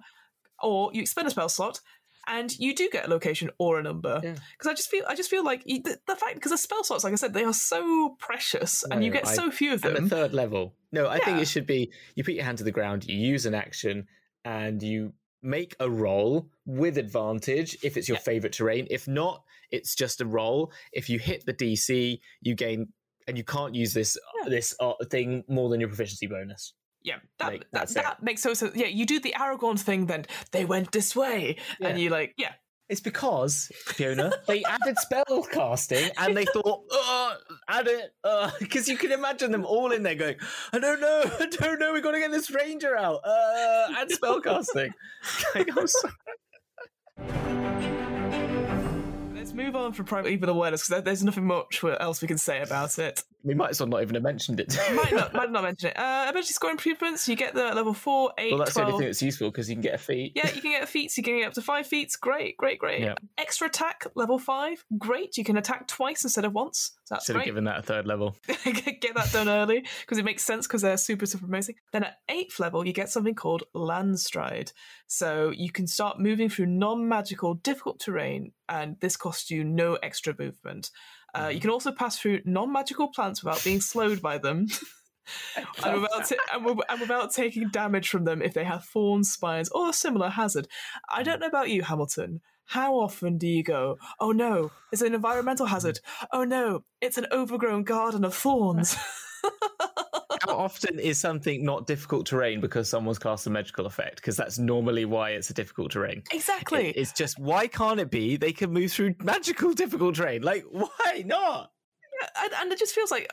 or you expend a spell slot and you do get a location or a number. Because yeah. I just feel I just feel like the, the fact, because the spell slots, like I said, they are so precious no, and you get I, so few of them. At the third level. No, I yeah. think it should be, you put your hand to the ground, you use an action and you make a roll with advantage if it's your yeah. favourite terrain. If not, it's just a roll. If you hit the D C, you gain, and you can't use this yeah. this uh, thing more than your proficiency bonus. Yeah, that like, that, that makes so sense. Yeah, you do the Aragorn thing, then they went this way, yeah. and you like, yeah. It's because, Fiona, they added spell casting and they thought, oh, add it. Because uh, you can imagine them all in there going, I don't know, I don't know, we've got to get this ranger out. Uh, add spell casting. Like, I'm sorry. Move on from primal evil awareness because there's nothing much else we can say about it. We might as well not even have mentioned it. might not, might not mention it. Uh, ability score improvements. You get the level four, eight, well, that's twelve. The only thing that's useful because you can get a feat. Yeah, you can get a feat. So you can get up to five feats. Great, great, great. Yeah. Extra attack level five. Great. You can attack twice instead of once. So that's Should great. Have given that a third level. Get that done early because it makes sense because they're super, super amazing. Then at eighth level, you get something called Land Stride. So you can start moving through non-magical, difficult terrain. And this costs you no extra movement. Uh, you can also pass through non-magical plants without being slowed by them. and, without t- and, w- and without taking damage from them if they have thorns, spines, or a similar hazard. I don't know about you, Hamilton. How often do you go, oh no, it's an environmental hazard. Oh no, it's an overgrown garden of thorns. How often is something not difficult terrain because someone's cast a magical effect? Because that's normally why it's a difficult terrain. Exactly. It, it's just, why can't it be they can move through magical difficult terrain? Like, why not? Yeah, and, and it just feels like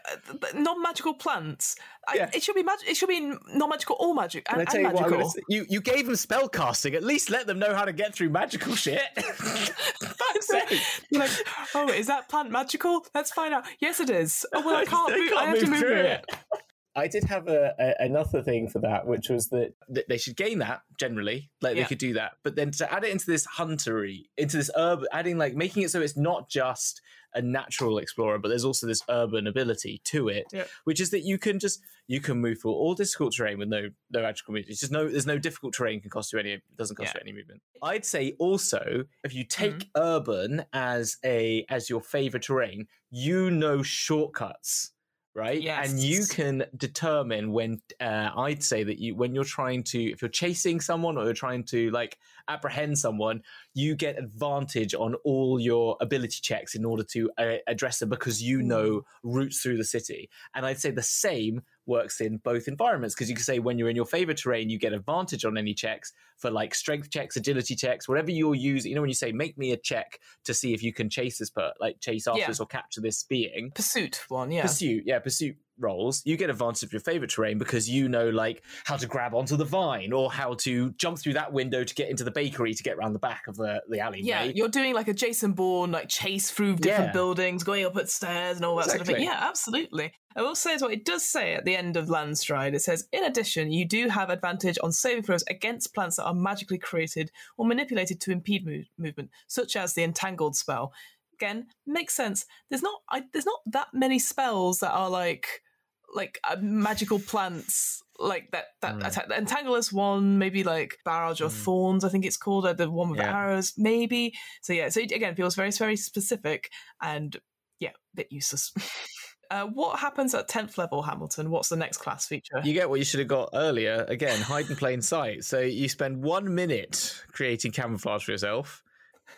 non-magical plants. Yeah. I, it should be magic. It should be non-magical or magic. And, and I tell you, what gonna, you you gave them spellcasting. At least let them know how to get through magical shit. That's it. Like, oh, is that plant magical? Let's find out. Yes, it is. Oh well, I can't. move, can't I have move to move through it. it. I did have a, a, another thing for that, which was that they should gain that generally, like yeah. they could do that, but then to add it into this huntery, into this urban, adding like making it so it's not just a natural explorer, but there's also this urban ability to it, yeah. which is that you can just you can move through all difficult terrain with no no magical movement. It's just no there's no difficult terrain can cost you any. It doesn't cost yeah. you any movement. I'd say also if you take mm-hmm. urban as a as your favorite terrain, you know shortcuts. Right, yes. And you can determine when uh, I'd say that you when you're trying to, if you're chasing someone or you're trying to like apprehend someone, you get advantage on all your ability checks in order to uh, address them because you know routes through the city. And I'd say the same works in both environments because you can say when you're in your favorite terrain, you get advantage on any checks for like strength checks, agility checks, whatever you're using. You know, when you say make me a check to see if you can chase this per like chase after yeah. this or capture this being. Pursuit one, yeah. Pursuit, yeah, pursuit rolls. You get advantage of your favorite terrain because you know like how to grab onto the vine or how to jump through that window to get into the bakery to get around the back of the, the alleyway. Yeah, you're doing like a Jason Bourne like chase through different yeah. buildings, going up at stairs and all that exactly. sort of thing. Yeah, absolutely. I will say as well, it does say at the end of Landstride, it says, in addition, you do have advantage on saving throws against plants that are magically created or manipulated to impede move- movement, such as the Entangled spell. Again, makes sense. There's not I, there's not that many spells that are like like uh, magical plants like that that mm. attack. The Entangler's one, maybe like Barrage mm. or Thorns, I think it's called, uh, the one with yeah. the arrows, maybe. So yeah, so again, feels very, very specific and yeah, a bit useless. Uh, what happens at tenth level, Hamilton? What's the next class feature? You get what you should have got earlier. Again, hide in plain sight. So you spend one minute creating camouflage for yourself.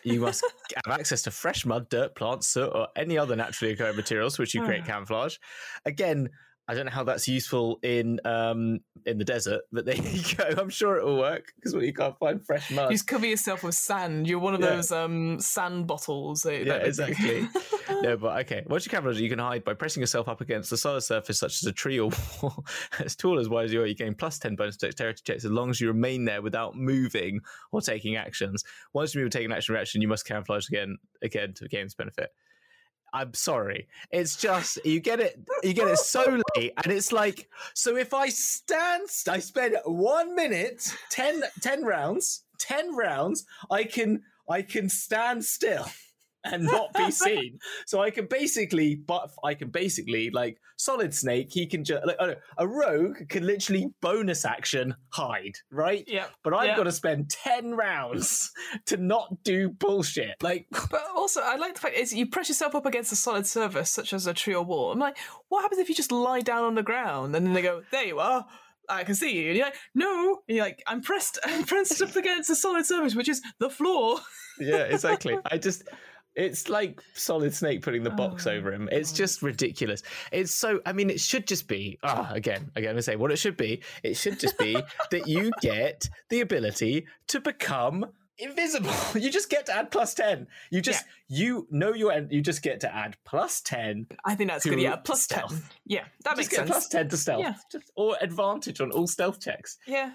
You must have access to fresh mud, dirt, plants, soot, or any other naturally occurring materials which you create oh. camouflage. Again, I don't know how that's useful in um, in the desert, but there you go. I'm sure it will work because well, you can't find fresh mud. You just cover yourself with sand. You're one of yeah. those um, sand bottles. That, yeah, that exactly. No, but okay. Once you're camouflaged, you can hide by pressing yourself up against a solid surface such as a tree or wall. As tall as wide as you are, you gain plus ten bonus to dexterity checks as long as you remain there without moving or taking actions. Once you move or take an action reaction, you must camouflage again, again to the game's benefit. I'm sorry. It's just you get it. You get it so late, and it's like so. If I stand, I spend one minute, ten, ten rounds, ten rounds, I can I can stand still and not be seen. So I can basically, but I can basically like Solid Snake. He can just like, oh no, a rogue can literally bonus action hide, right? Yeah. But I've yep. got to spend ten rounds to not do bullshit. Like, but also I like the fact is you press yourself up against a solid surface such as a tree or wall. I'm like, what happens if you just lie down on the ground and then they go, there you are. I can see you. And you're like, no. And you're like, I'm pressed. I'm pressed up against a solid surface, which is the floor. Yeah, exactly. I just. It's like Solid Snake putting the box oh, over him. It's God. just ridiculous. It's so, I mean, it should just be, ah, oh, again, I'm going to say what it should be. It should just be that you get the ability to become invisible. You just get to add plus ten. You just, yeah. you know your end, you just get to add plus ten. I think that's good, yeah, plus stealth. ten. Yeah, that just makes get sense. Plus ten to stealth. Yeah. Just, or advantage on all stealth checks. Yeah.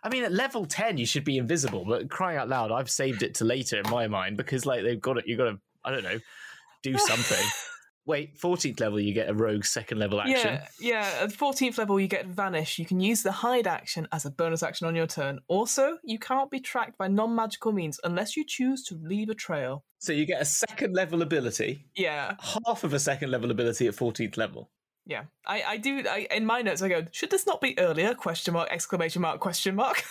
I mean, at level ten, you should be invisible, but crying out loud, I've saved it to later in my mind because, like, they've got it. You've got to, I don't know, do something. Wait, fourteenth level, you get a rogue second level action. Yeah, yeah, at fourteenth level, you get vanish. You can use the hide action as a bonus action on your turn. Also, you cannot be tracked by non-magical means unless you choose to leave a trail. So you get a second level ability. Yeah. Half of a second level ability at fourteenth level. Yeah, I, I do. I, in my notes, I go, should this not be earlier? Question mark, exclamation mark, question mark.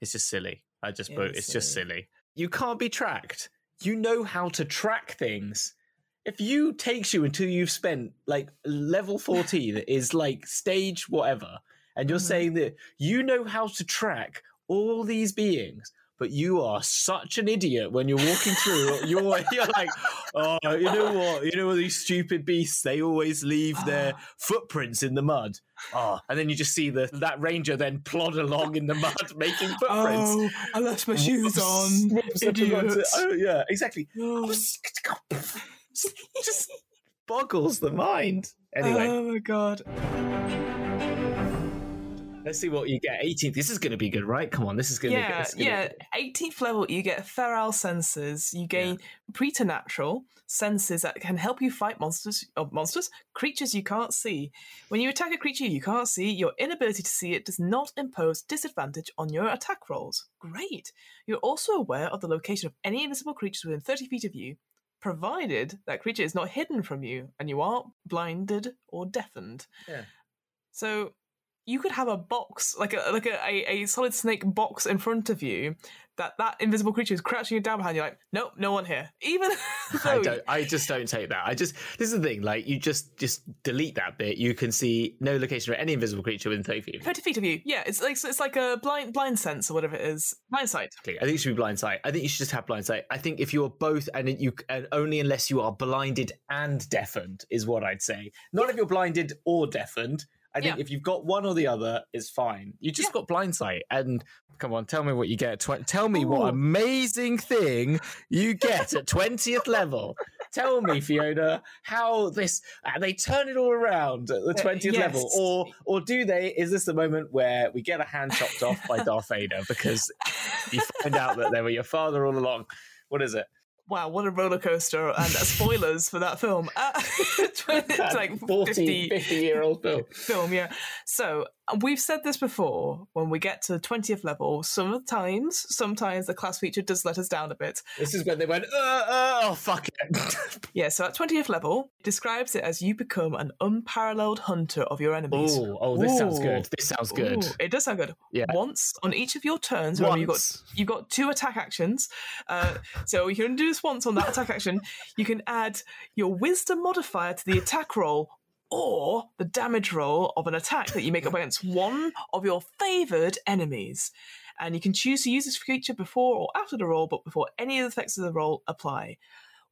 It's just silly. I just yeah, wrote, it's, it's just silly. You can't be tracked. You know how to track things. If you takes you until you've spent like level fourteen is like stage whatever, and you're mm-hmm. saying that you know how to track all these beings, but you are such an idiot when you're walking through. You're, you're like, oh, you know what? You know what? These stupid beasts, they always leave their footprints in the mud. Oh, and then you just see the that ranger then plod along in the mud making footprints. Oh, I left my shoes on. Idiot. Oh, yeah, exactly. Just boggles the mind. Anyway. Oh, my God. Let's see what you get. eighteenth. This is going to be good, right? Come on, this is going yeah, to be good. Yeah, be good. eighteenth level, you get feral senses. You gain yeah. preternatural senses that can help you fight monsters, or monsters, creatures you can't see. When you attack a creature you can't see, your inability to see it does not impose disadvantage on your attack rolls. Great. You're also aware of the location of any invisible creatures within thirty feet of you, provided that creature is not hidden from you and you aren't blinded or deafened. Yeah. So... you could have a box, like a like a, a, a Solid Snake box in front of you, that that invisible creature is crouching you down behind you. Like, nope, no one here. Even I don't, I just don't take that. I just this is the thing. Like, you just just delete that bit. You can see no location of any invisible creature within thirty feet. Thirty feet of you. Yeah, it's like it's like a blind blind sense or whatever it is. Blind sight. I think it should be blind sight. I think you should just have blind sight. I think if you are both and you and only unless you are blinded and deafened is what I'd say. Not yeah. if you're blinded or deafened. I think yeah. if you've got one or the other, it's fine. You just yeah. got blindsight. And come on, tell me what you get. Tw- tell me Ooh. what amazing thing you get at twentieth level. Tell me, Fiona, how this... Uh, they turn it all around at the twentieth uh, yes. level. Or or do they... Is this the moment where we get a hand chopped off by Darth Vader? Because you find out that they were your father all along. What is it? Wow, what a roller coaster! And uh, spoilers for that film. Uh, it's like forty, fifty-year-old film. Film, yeah. So we've said this before. When we get to the twentieth level, sometimes, sometimes the class feature does let us down a bit. This is when they went, uh, uh, "Oh, fuck it." Yeah. So at twentieth level, it describes it as you become an unparalleled hunter of your enemies. Ooh, oh, this Ooh. sounds good. This sounds good. Ooh, it does sound good. Yeah. Once on each of your turns, remember you got you got two attack actions. Uh, so you can do. Once on that attack action, you can add your wisdom modifier to the attack roll or the damage roll of an attack that you make up against one of your favoured enemies. And you can choose to use this feature before or after the roll, but before any of the effects of the roll apply.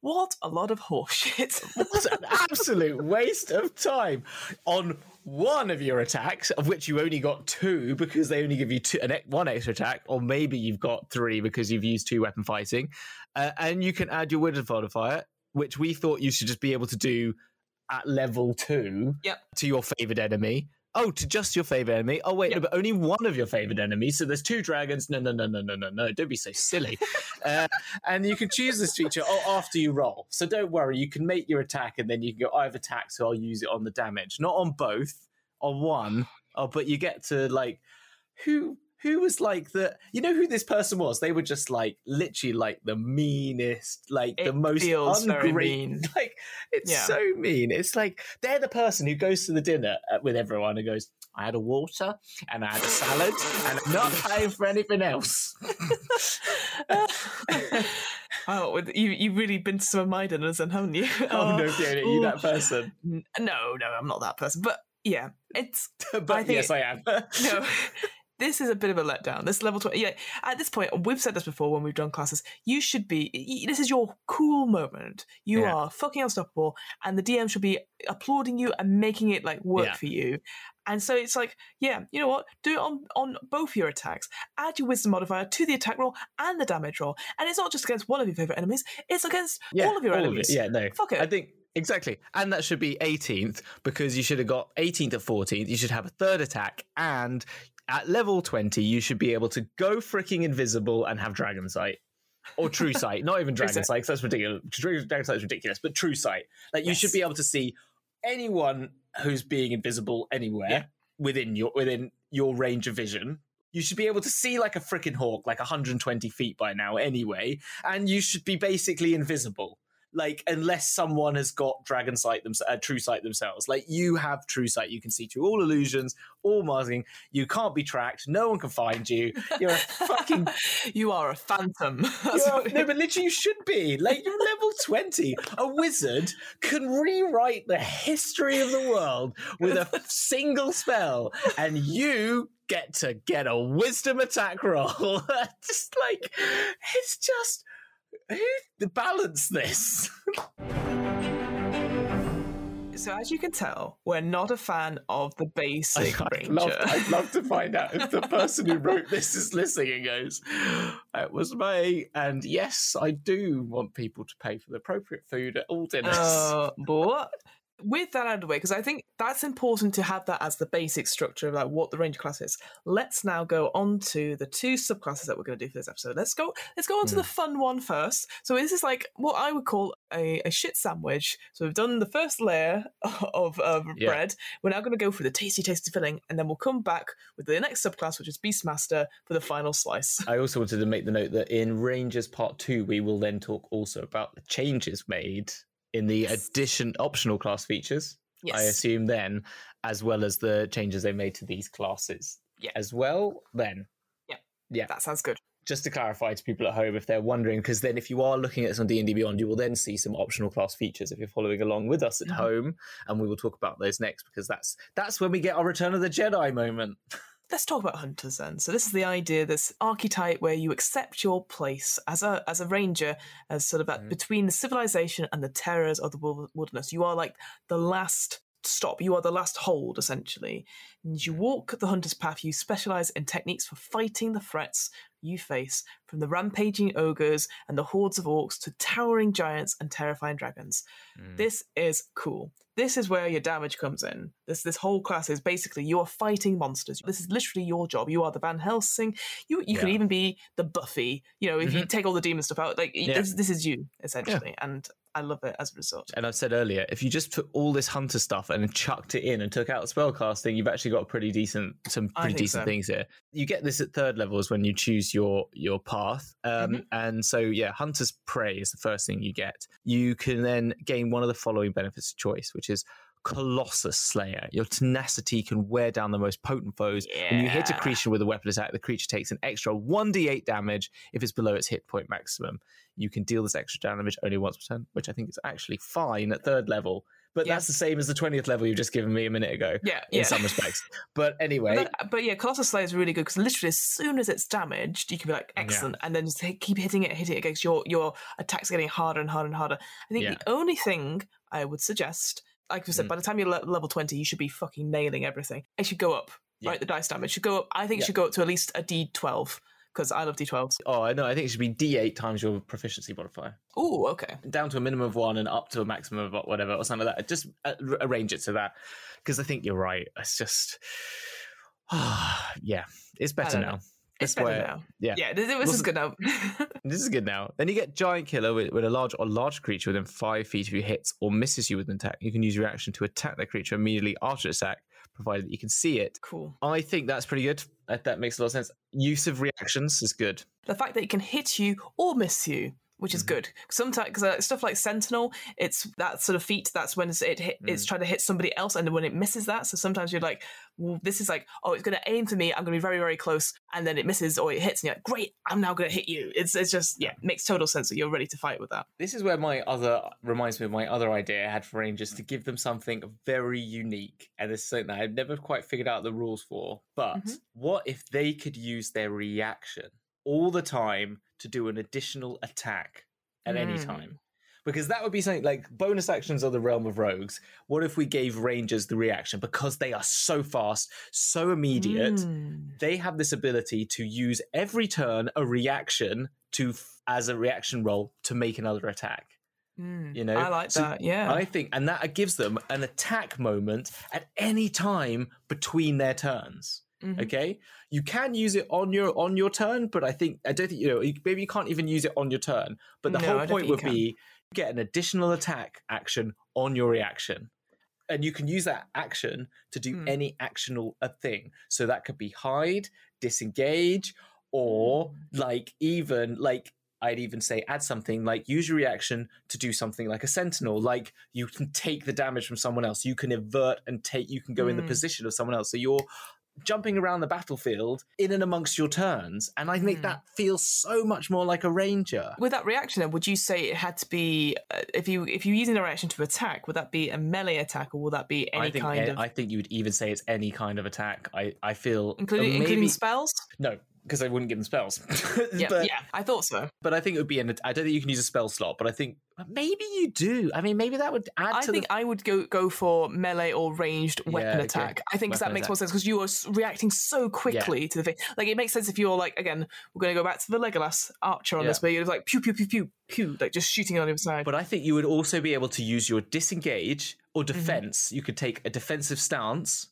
What a lot of horseshit. What an absolute waste of time on one of your attacks, of which you only got two because they only give you two, an, one extra attack, or maybe you've got three because you've used two weapon fighting. Uh, and you can add your wisdom modifier, which we thought you should just be able to do at level two yep. to your favoured enemy. Oh, to just your favourite enemy. Oh, wait, yep. no, but only one of your favourite enemies. So there's two dragons. No, no, no, no, no, no, no. Don't be so silly. uh, and you can choose this feature oh, after you roll. So don't worry. You can make your attack and then you can go, I've attacked, so I'll use it on the damage. Not on both, on one. Oh, but you get to, like, who... who was like the, you know who this person was? They were just like, literally like the meanest, like it the most ungrateful. Like, it's yeah. so mean. It's like, they're the person who goes to the dinner with everyone and goes, I had a water and I had a salad and I'm not paying for anything else. Oh, you, you've really been to some of my dinners then, haven't you? Oh, oh no, Fiona, you that person. No, no, I'm not that person. But yeah, it's... but I think yes, it, I am. No, this is a bit of a letdown. This level twenty... Yeah, at this point, we've said this before when we've done classes, you should be... This is your cool moment. You yeah. are fucking unstoppable and the D M should be applauding you and making it like work yeah. for you. And so it's like, yeah, you know what? Do it on, on both your attacks. Add your wisdom modifier to the attack roll and the damage roll. And it's not just against one of your favourite enemies, it's against yeah, all of your all enemies. Of it. Yeah, no. Fuck it. I think, exactly. And that should be eighteenth, because you should have got eighteenth and fourteenth. You should have a third attack. And at level twenty, you should be able to go freaking invisible and have Dragon Sight. Or True Sight. Not even Dragon Sight, because that's ridiculous. Dragon Sight is ridiculous, but True Sight. Like, you yes. should be able to see anyone who's being invisible anywhere yeah. within your within your range of vision. You should be able to see like a freaking hawk, like one hundred twenty feet by now anyway, and you should be basically invisible, like, unless someone has got dragon sight them uh, true sight themselves. Like, you have true sight, you can see through all illusions, all masking, you can't be tracked, no one can find you, you're a fucking you are a phantom. Are, no, but literally you should be like, you're level twenty. A wizard can rewrite the history of the world with a single spell, and you get to get a wisdom attack roll. Just like, it's just who balance this? So as you can tell, we're not a fan of the basic I, I'd Ranger. Love, I'd love to find out if the person who wrote this is listening and goes, it was me. And yes, I do want people to pay for the appropriate food at all dinners. Uh, but with that out of the way, because I think that's important to have that as the basic structure of like what the Ranger class is. Let's now go on to the two subclasses that we're going to do for this episode. Let's go let's go on to mm. the fun one first. So this is like what I would call a, a shit sandwich. So we've done the first layer of, of yeah. bread. We're now going to go for the tasty, tasty filling, and then we'll come back with the next subclass, which is Beast Master, for the final slice. I also wanted to make the note that in Rangers Part two, we will then talk also about the changes made in the yes. addition optional class features, yes. I assume then, as well as the changes they made to these classes yeah. as well then. Yeah, yeah, that sounds good. Just to clarify to people at home, if they're wondering, because then if you are looking at this on D and D Beyond, you will then see some optional class features if you're following along with us at mm-hmm. home, and we will talk about those next, because that's that's when we get our Return of the Jedi moment. Let's talk about hunters then. So this is the idea, this archetype where you accept your place as a as a ranger, as sort of that mm-hmm. between the civilization and the terrors of the wilderness. You are like the last stop. You are the last hold, essentially. And you walk the hunter's path. You specialize in techniques for fighting the threats you face, from the rampaging ogres and the hordes of orcs to towering giants and terrifying dragons. Mm. This is cool. This is where your damage comes in. This this whole class is basically you are fighting monsters. This is literally your job. You are the Van Helsing. You you yeah. can even be the Buffy. You know, if mm-hmm. you take all the demon stuff out, like yeah. this, this is you essentially. Yeah. And I love it as a result. And I've said earlier, if you just put all this hunter stuff and chucked it in and took out spellcasting, you've actually got a pretty decent, some pretty decent so. things here. You get this at third levels when you choose your your path. Um, mm-hmm. And so, yeah, Hunter's Prey is the first thing you get. You can then gain one of the following benefits of choice, which is Colossus Slayer. Your tenacity can wear down the most potent foes. Yeah. When you hit a creature with a weapon attack, the creature takes an extra one d eight damage if it's below its hit point maximum. You can deal this extra damage only once per turn, which I think is actually fine at third level. But yes. that's the same as the twentieth level you've just given me a minute ago. Yeah, in yeah. some respects. But anyway. But, that, but yeah, Colossus Slayer is really good, because literally as soon as it's damaged, you can be like, excellent. Yeah. And then just keep hitting it, hitting it against your, your attacks getting harder and harder and harder. I think yeah. the only thing I would suggest, like I said, mm. by the time you're level twenty, you should be fucking nailing everything. It should go up, yeah. right? The dice damage should go up. I think yeah. it should go up to at least a D twelve, because I love D twelves. Oh, I know. I think it should be D eight times your proficiency modifier. Oh, okay. Down to a minimum of one and up to a maximum of whatever or something like that. Just uh, arrange it to that, because I think you're right. It's just, oh, yeah, it's better now. Know. It's better where, now. Yeah, yeah. This, this is good now. This is good now. Then you get Giant Killer. With, with a large or large creature within five feet of you hits or misses you with an attack, you can use your action to attack the creature immediately after attack, provided that you can see it. Cool. I think that's pretty good. That, that makes a lot of sense. Use of reactions is good. The fact that it can hit you or miss you, which is mm-hmm. good. Sometimes uh, stuff like Sentinel, it's that sort of feat. That's when it's, it hit, mm. it's trying to hit somebody else, and when it misses that, so sometimes you're like, well, this is like, oh, it's going to aim for me. I'm going to be very, very close, and then it misses or it hits, and you're like, great, I'm now going to hit you. It's it's just yeah, makes total sense that you're ready to fight with that. This is where my other reminds me of my other idea I had for Rangers to give them something very unique, and this is something that I've never quite figured out the rules for. But mm-hmm. what if they could use their reaction all the time to do an additional attack at mm. any time? Because that would be something like bonus actions are the realm of rogues. What if we gave Rangers the reaction? Because they are so fast, so immediate, mm. they have this ability to use every turn a reaction to as a reaction roll to make another attack. Mm. You know, I like so that. Yeah, I think, and that gives them an attack moment at any time between their turns. Mm-hmm. Okay, you can use it on your on your turn, but I think I don't think you know. Maybe you can't even use it on your turn. But the no, whole point would be get an additional attack action on your reaction, and you can use that action to do mm. any actional thing. So that could be hide, disengage, or like even like I'd even say add something like use your reaction to do something like a sentinel. Like you can take the damage from someone else. You can avert and take. You can go mm. in the position of someone else. So you're jumping around the battlefield in and amongst your turns, and I make mm. that feel so much more like a ranger. With that reaction, would you say it had to be uh, if you if you're using a reaction to attack, would that be a melee attack, or would that be any I think, kind of? I think you would even say it's any kind of attack. I I feel including maybe... including spells. No, because I wouldn't give them spells. yeah, but, yeah, I thought so. But I think it would be an. I don't think you can use a spell slot, but I think maybe you do. I mean, maybe that would add. I to think the... I would go go for melee or ranged weapon yeah, okay. attack. I think weapon that attack. Makes more sense because you are reacting so quickly yeah. to the thing. Like it makes sense if you're like again, we're going to go back to the Legolas archer on yeah. this, where you're like pew pew pew pew pew, like just shooting on the other side. But I think you would also be able to use your disengage or defense. Mm-hmm. You could take a defensive stance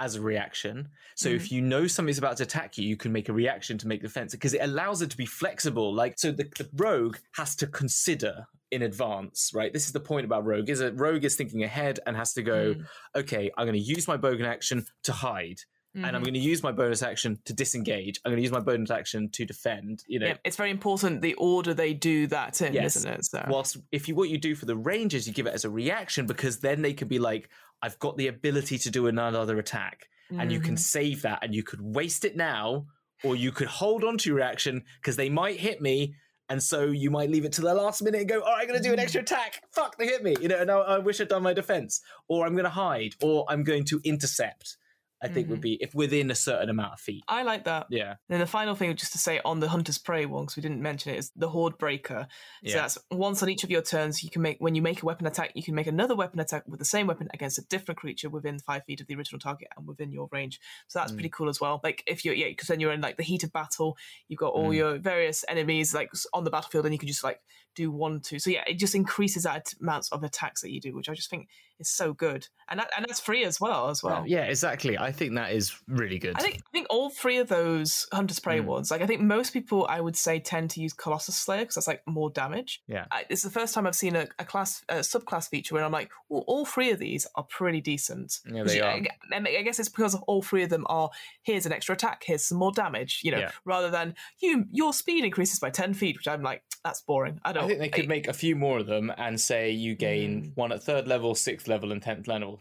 as a reaction. So mm. if you know somebody's about to attack you, you can make a reaction to make defense because it allows it to be flexible. Like, so the, the rogue has to consider in advance, right? This is the point about rogue, is that rogue is thinking ahead and has to go, mm. okay, I'm going to use my bogan action to hide. Mm. And I'm going to use my bonus action to disengage. I'm going to use my bonus action to defend. You know, yeah, it's very important the order they do that in, yes. isn't it? So. Whilst if you what you do for the Rangers, you give it as a reaction because then they can be like, I've got the ability to do another attack, mm-hmm. and you can save that, and you could waste it now, or you could hold on to your reaction because they might hit me. And so you might leave it to the last minute and go, oh, I'm going to do an extra attack. Fuck, they hit me. You know, and I, I wish I'd done my defense, or I'm going to hide, or I'm going to intercept. I think mm-hmm. would be if within a certain amount of feet. I like that. Yeah. And then the final thing just to say on the Hunter's Prey one, because we didn't mention it, is the Horde Breaker. Yeah. So that's once on each of your turns, you can make when you make a weapon attack, you can make another weapon attack with the same weapon against a different creature within five feet of the original target and within your range. So that's mm. pretty cool as well. Like if you're yeah, because then you're in like the heat of battle, you've got all mm. your various enemies like on the battlefield, and you can just like do one, two. So yeah, it just increases that amounts of attacks that you do, which I just think is so good, and that, and that's free as well as well. Yeah, yeah exactly. I think that is really good. I think I think all three of those Hunter's Prey mm. ones, like I think most people, I would say, tend to use Colossus Slayer because that's like more damage. Yeah, I, it's the first time I've seen a, a class a subclass feature where I'm like, well, all three of these are pretty decent. Yeah, they are. I, I guess it's because all three of them are here's an extra attack, here's some more damage, you know, yeah. rather than you your speed increases by ten feet, which I'm like, that's boring. I don't. I think they could I, make a few more of them and say you gain mm. one at third level, sixth level, and tenth level.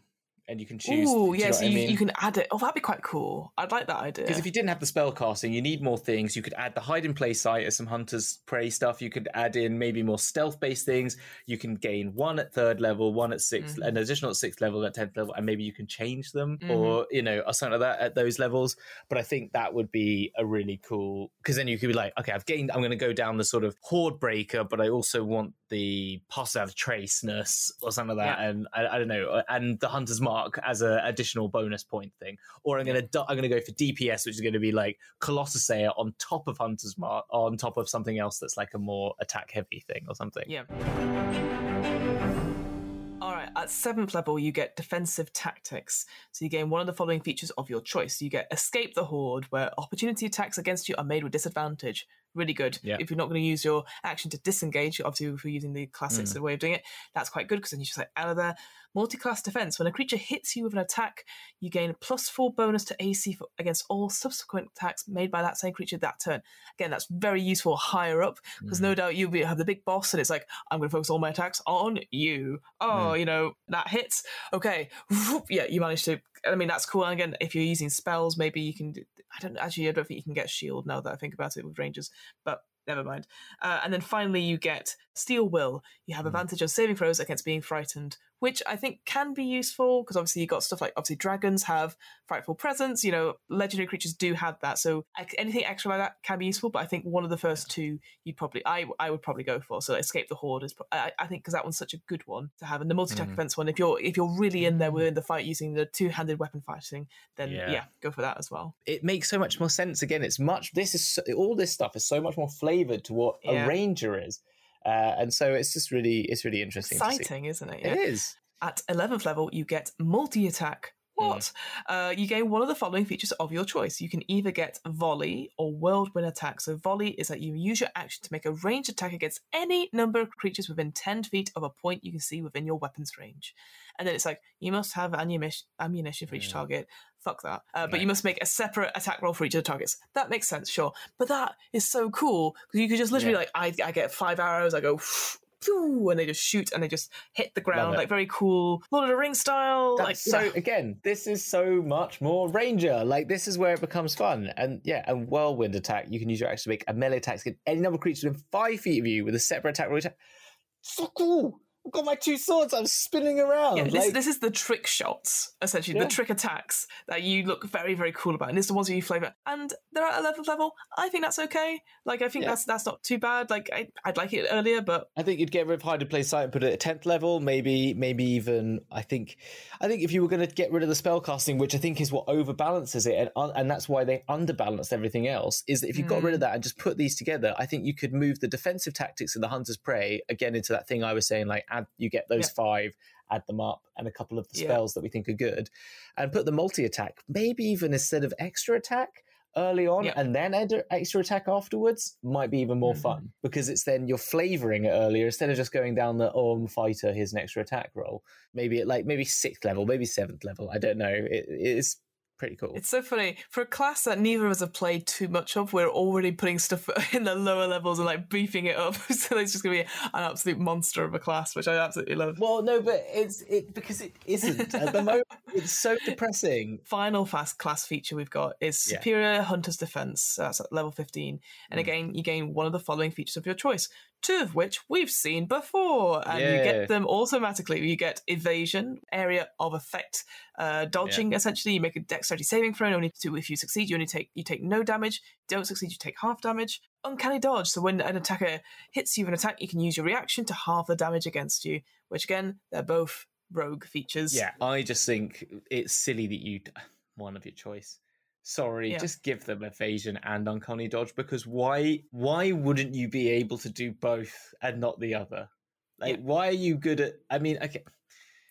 And you can choose. Oh yeah, so you, I mean? You can add it. Oh, that'd be quite cool. I'd like that idea. Because if you didn't have the spell casting, you need more things. You could add the hide in play sight as some Hunter's Prey stuff. You could add in maybe more stealth based things. You can gain one at third level, one at sixth, mm-hmm. an additional at sixth level, at tenth level, and maybe you can change them mm-hmm. or you know or something like that at those levels. But I think that would be a really cool because then you could be like, okay, I've gained. I'm going to go down the sort of Horde Breaker, but I also want the passive traceness or something like that, yeah. and I, I don't know, and the Hunter's Mark as an additional bonus point thing, or I'm gonna du- I'm gonna go for D P S, which is gonna be like Colossus Slayer on top of Hunter's Mark, on top of something else that's like a more attack heavy thing or something. Yeah. All right. At seventh level, you get defensive tactics. So you gain one of the following features of your choice. You get escape the horde, where opportunity attacks against you are made with disadvantage. really good. Yeah. If you're not going to use your action to disengage, obviously if you're using the classics mm. way of doing it, that's quite good because then you're just like out of there. Multi-class defense. When a creature hits you with an attack, you gain a plus four bonus to A C for, against all subsequent attacks made by that same creature that turn. Again, that's very useful higher up because mm. no doubt you'll be, have the big boss and it's like, I'm going to focus all my attacks on you. Oh, mm. you know, that hits. Okay. Yeah, you manage to... I mean, that's cool. And again, if you're using spells, maybe you can... I don't actually, I don't think you can get shield now that I think about it with Rangers, but never mind. Uh, and then finally, you get Steel Will. You have mm. advantage on saving throws against being frightened, which I think can be useful because obviously you've got stuff like, obviously dragons have Frightful Presence, you know, legendary creatures do have that. So anything extra like that can be useful, but I think one of the first two you'd probably, I I would probably go for. So Escape the Horde is, I, I think, because that one's such a good one to have. And the multi-attack mm. defense one, if you're if you're really in there within the fight using the two-handed weapon fighting, then yeah. yeah, go for that as well. It makes so much more sense. Again, it's much, this is, so, all this stuff is so much more flavored to what yeah. a Ranger is. Uh, and so it's just really, it's really interesting. Exciting, isn't it? Yeah. It is. At eleventh level, you get multi-attack. What? Mm. Uh, you gain one of the following features of your choice. You can either get volley or whirlwind attack. So volley is that you use your action to make a ranged attack against any number of creatures within ten feet of a point you can see within your weapons range. And then it's like, you must have ammunition for each mm. target. Fuck that. Uh, right. But you must make a separate attack roll for each of the targets. That makes sense, sure. But that is so cool because you could just literally, yeah. like, I, I get five arrows, I go, phew, and they just shoot and they just hit the ground. Like, very cool. Lord of the Rings style. That's like, so, yeah. again, this is so much more Ranger. Like, this is where it becomes fun. And yeah, and whirlwind attack, you can use your action to make a melee attack against any number of creatures within five feet of you with a separate attack roll. So cool. I've got my two swords, I'm spinning around. Yeah, this, like... this is the trick shots, essentially, yeah. the trick attacks that you look very, very cool about. And it's the ones where you flavour. And they're at eleventh level. I think that's okay. Like, I think yeah. that's that's not too bad. Like, I, I'd like it earlier, but... I think you'd get rid of Hide and Play Sight and put it at tenth level, maybe maybe even, I think... I think if you were going to get rid of the spellcasting, which I think is what overbalances it, and un- and that's why they underbalanced everything else, is that if you mm. got rid of that and just put these together, I think you could move the defensive tactics of the Hunter's Prey, again, into that thing I was saying, like, add, you get those yeah. five, add them up, and a couple of the spells yeah. that we think are good, and put the multi-attack, maybe even instead of extra attack early on, yeah. and then ed- extra attack afterwards, might be even more mm-hmm. fun, because it's then you're flavoring it earlier instead of just going down the, oh, I'm a fighter, here's an extra attack roll. Maybe at like, maybe sixth level, maybe seventh level, I don't know. It, it's pretty cool. It's so funny. For a class that neither of us have played too much of, we're already putting stuff in the lower levels and like beefing it up. So it's just going to be an absolute monster of a class, which I absolutely love. Well, no, but it's it because it isn't. At the moment, it's so depressing. Final fast class feature we've got is Superior yeah. Hunter's Defense. So that's at level fifteen. And mm. again, you gain one of the following features of your choice, two of which we've seen before, and yeah. you get them automatically. You get evasion, area of effect, uh, dodging. Yeah. Essentially, you make a dexterity saving throw. And only to, if you succeed, you only take you take no damage. Don't succeed, you take half damage. Uncanny dodge. So when an attacker hits you with an attack, you can use your reaction to halve the damage against you. Which again, they're both rogue features. Yeah, I just think it's silly that you one of your choice. Sorry, yeah. just give them evasion and uncanny dodge, because why why wouldn't you be able to do both and not the other? Like, yeah. why are you good at... I mean, okay,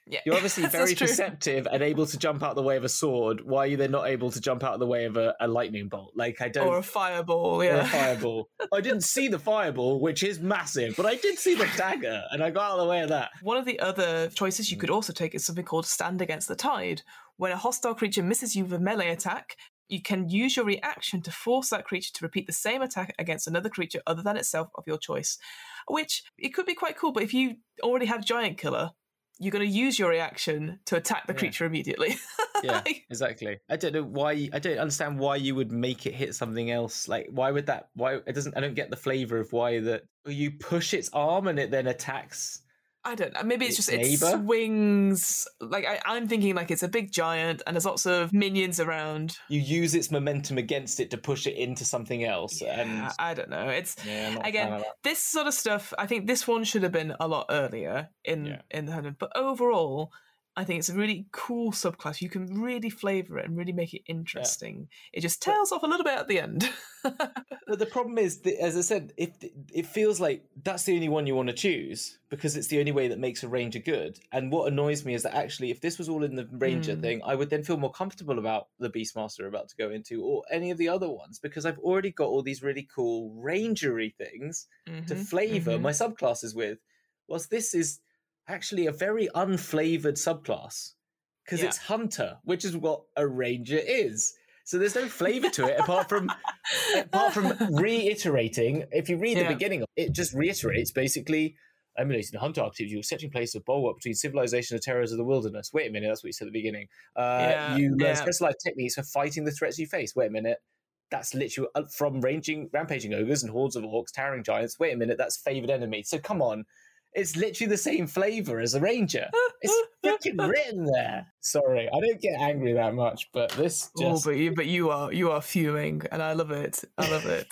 yeah. you're obviously very perceptive true. and able to jump out of the way of a sword. Why are you then not able to jump out of the way of a, a lightning bolt? Like, I don't... Or a fireball, yeah. Or a fireball. I didn't see the fireball, which is massive, but I did see the dagger, and I got out of the way of that. One of the other choices you could also take is something called Stand Against the Tide. When a hostile creature misses you with a melee attack... you can use your reaction to force that creature to repeat the same attack against another creature other than itself of your choice, which it could be quite cool. But if you already have Giant Killer, you're going to use your reaction to attack the yeah. creature immediately. yeah, exactly. I don't know why. I don't understand why you would make it hit something else. Like, why would that? Why it doesn't? I don't get the flavor of why that you push its arm and it then attacks. I don't know. Maybe it's, it's just neighbor? It swings. Like I, I'm thinking, like it's a big giant, and there's lots of minions around. You use its momentum against it to push it into something else. Yeah, and I don't know. It's yeah, again this sort of stuff. I think this one should have been a lot earlier in yeah. in the hundred. But overall, I think it's a really cool subclass. You can really flavour it and really make it interesting. Yeah. It just tails but, off a little bit at the end. But the problem is, that, as I said, if it feels like that's the only one you want to choose because it's the only way that makes a Ranger good. And what annoys me is that actually, if this was all in the Ranger mm. thing, I would then feel more comfortable about the Beastmaster we're about to go into or any of the other ones because I've already got all these really cool Rangery things mm-hmm. to flavour mm-hmm. my subclasses with. Whilst this is actually a very unflavored subclass because yeah. it's Hunter, which is what a Ranger is. So there's no flavor to it apart from apart from reiterating. If you read yeah. the beginning, it just reiterates basically emulating the Hunter archetype. You're setting place a bulwark between civilization and terrors of the wilderness. Wait a minute, that's what you said at the beginning. Uh, yeah. You learn yeah. specialized techniques for fighting the threats you face. Wait a minute. That's literally from ranging, rampaging ogres and hordes of orcs, towering giants. Wait a minute, that's favored enemy. So come on. It's literally the same flavour as a Ranger. It's freaking written there. Sorry, I don't get angry that much, but this just... Oh, but you, but you are you are fuming, and I love it. I love it.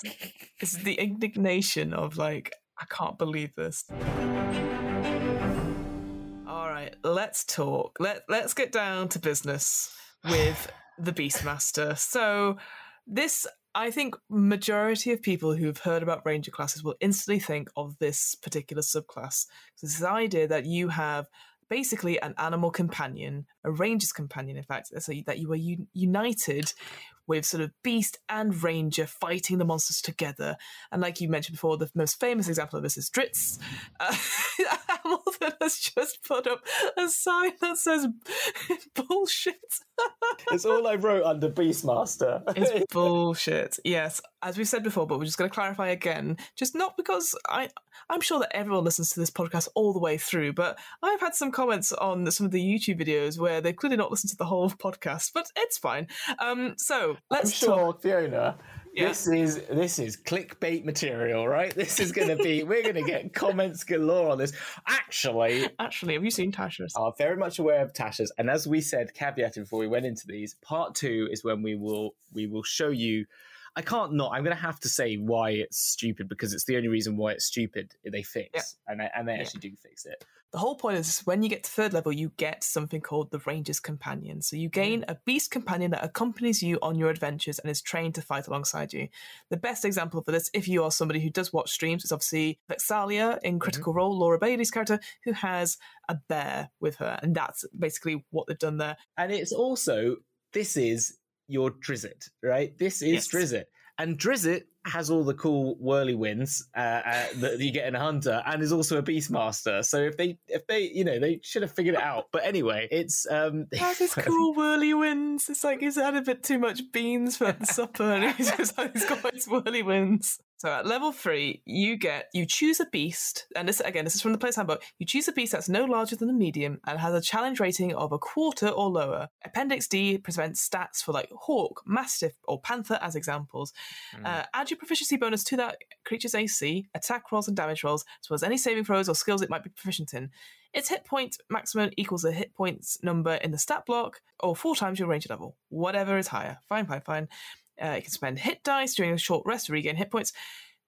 It's the indignation of, like, I can't believe this. All right, let's talk. Let, let's get down to business with the Beastmaster. So this... I think majority of people who've heard about Ranger classes will instantly think of this particular subclass. So this is the idea that you have basically an animal companion, a ranger's companion, in fact, so that you are un- united with sort of beast and ranger fighting the monsters together. And like you mentioned before, the most famous example of this is Drizzt. Uh, Hamilton has just put up a sign that says bullshit. It's all I wrote under Beastmaster. It's bullshit. Yes, as we've said before, but we're just going to clarify again, just not because I, I'm sure that everyone listens to this podcast all the way through, but I've had some comments on some of the YouTube videos where they've clearly not listened to the whole podcast, but it's fine. Um, so let's I'm sure, talk. Fiona... Yeah. This is this is clickbait material, right? This is going to be, we're going to get comments galore on this. Actually, actually, have you seen Tasha's? I'm very much aware of Tasha's. And as we said, caveated before we went into these, part two is when we will we will show you. I can't not, I'm going to have to say why it's stupid because it's the only reason why it's stupid. They fix yeah. and, I, and they yeah. actually do fix it. The whole point is when you get to third level, you get something called the Ranger's Companion. So you gain a beast companion that accompanies you on your adventures and is trained to fight alongside you. The best example for this, if you are somebody who does watch streams, is obviously Vex'ahlia in Critical mm-hmm. Role, Laura Bailey's character, who has a bear with her. And that's basically what they've done there. And it's also, this is your Drizzt, right? This is yes. Drizzt. And Drizzt has all the cool whirlywinds uh, uh, that you get in a hunter, and is also a beastmaster. So if they, if they, you know, they should have figured it out. But anyway, it's um, has his cool whirlywinds. It's like he's had a bit too much beans for supper, and he's just like, he's got his whirlywinds. So at level three, you get you choose a beast, and this again, this is from the Player's Handbook. You choose a beast that's no larger than a medium and has a challenge rating of a quarter or lower. Appendix D presents stats for like hawk, mastiff, or panther as examples. Mm. Uh, add your proficiency bonus to that creature's A C, attack rolls, and damage rolls, as well as any saving throws or skills it might be proficient in. Its hit point maximum equals the hit points number in the stat block, or four times your ranger level. Whatever is higher. Fine, fine, fine. Uh, you can spend hit dice during a short rest to regain hit points.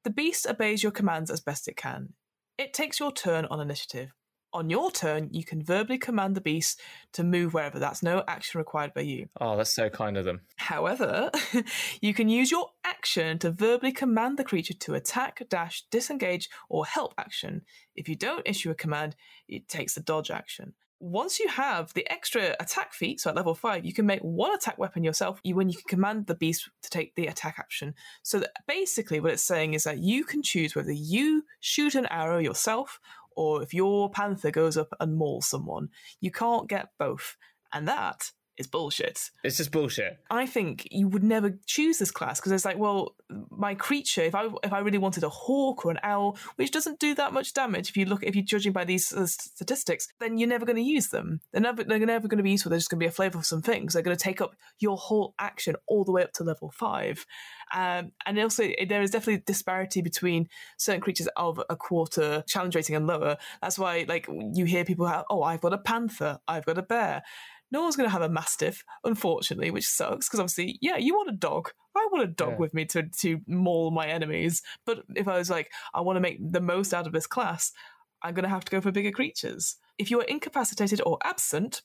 The beast obeys your commands as best it can. It takes your turn on initiative. On your turn, you can verbally command the beast to move wherever. That's no action required by you. Oh, that's so kind of them. However, you can use your action to verbally command the creature to attack, dash, disengage, or help action. If you don't issue a command, it takes the dodge action. Once you have the extra attack feat, so at level five, you can make one attack weapon yourself when you can command the beast to take the attack action. So that basically what it's saying is that you can choose whether you shoot an arrow yourself or if your panther goes up and mauls someone. You can't get both. And that is bullshit. It's just bullshit. I think you would never choose this class because it's like, well, my creature, if I if I really wanted a hawk or an owl, which doesn't do that much damage, if you look, if you're judging by these uh, statistics, then you're never going to use them. They're never they're never going to be useful. They're just going to be a flavour of some things. They're going to take up your whole action all the way up to level five. Um, and also, there is definitely disparity between certain creatures of a quarter challenge rating and lower. That's why, like, you hear people, have, oh, I've got a panther, I've got a bear. No one's going to have a mastiff, unfortunately, which sucks because obviously, yeah, you want a dog. I want a dog yeah. with me to, to maul my enemies. But if I was like, I want to make the most out of this class, I'm going to have to go for bigger creatures. if you are incapacitated or absent,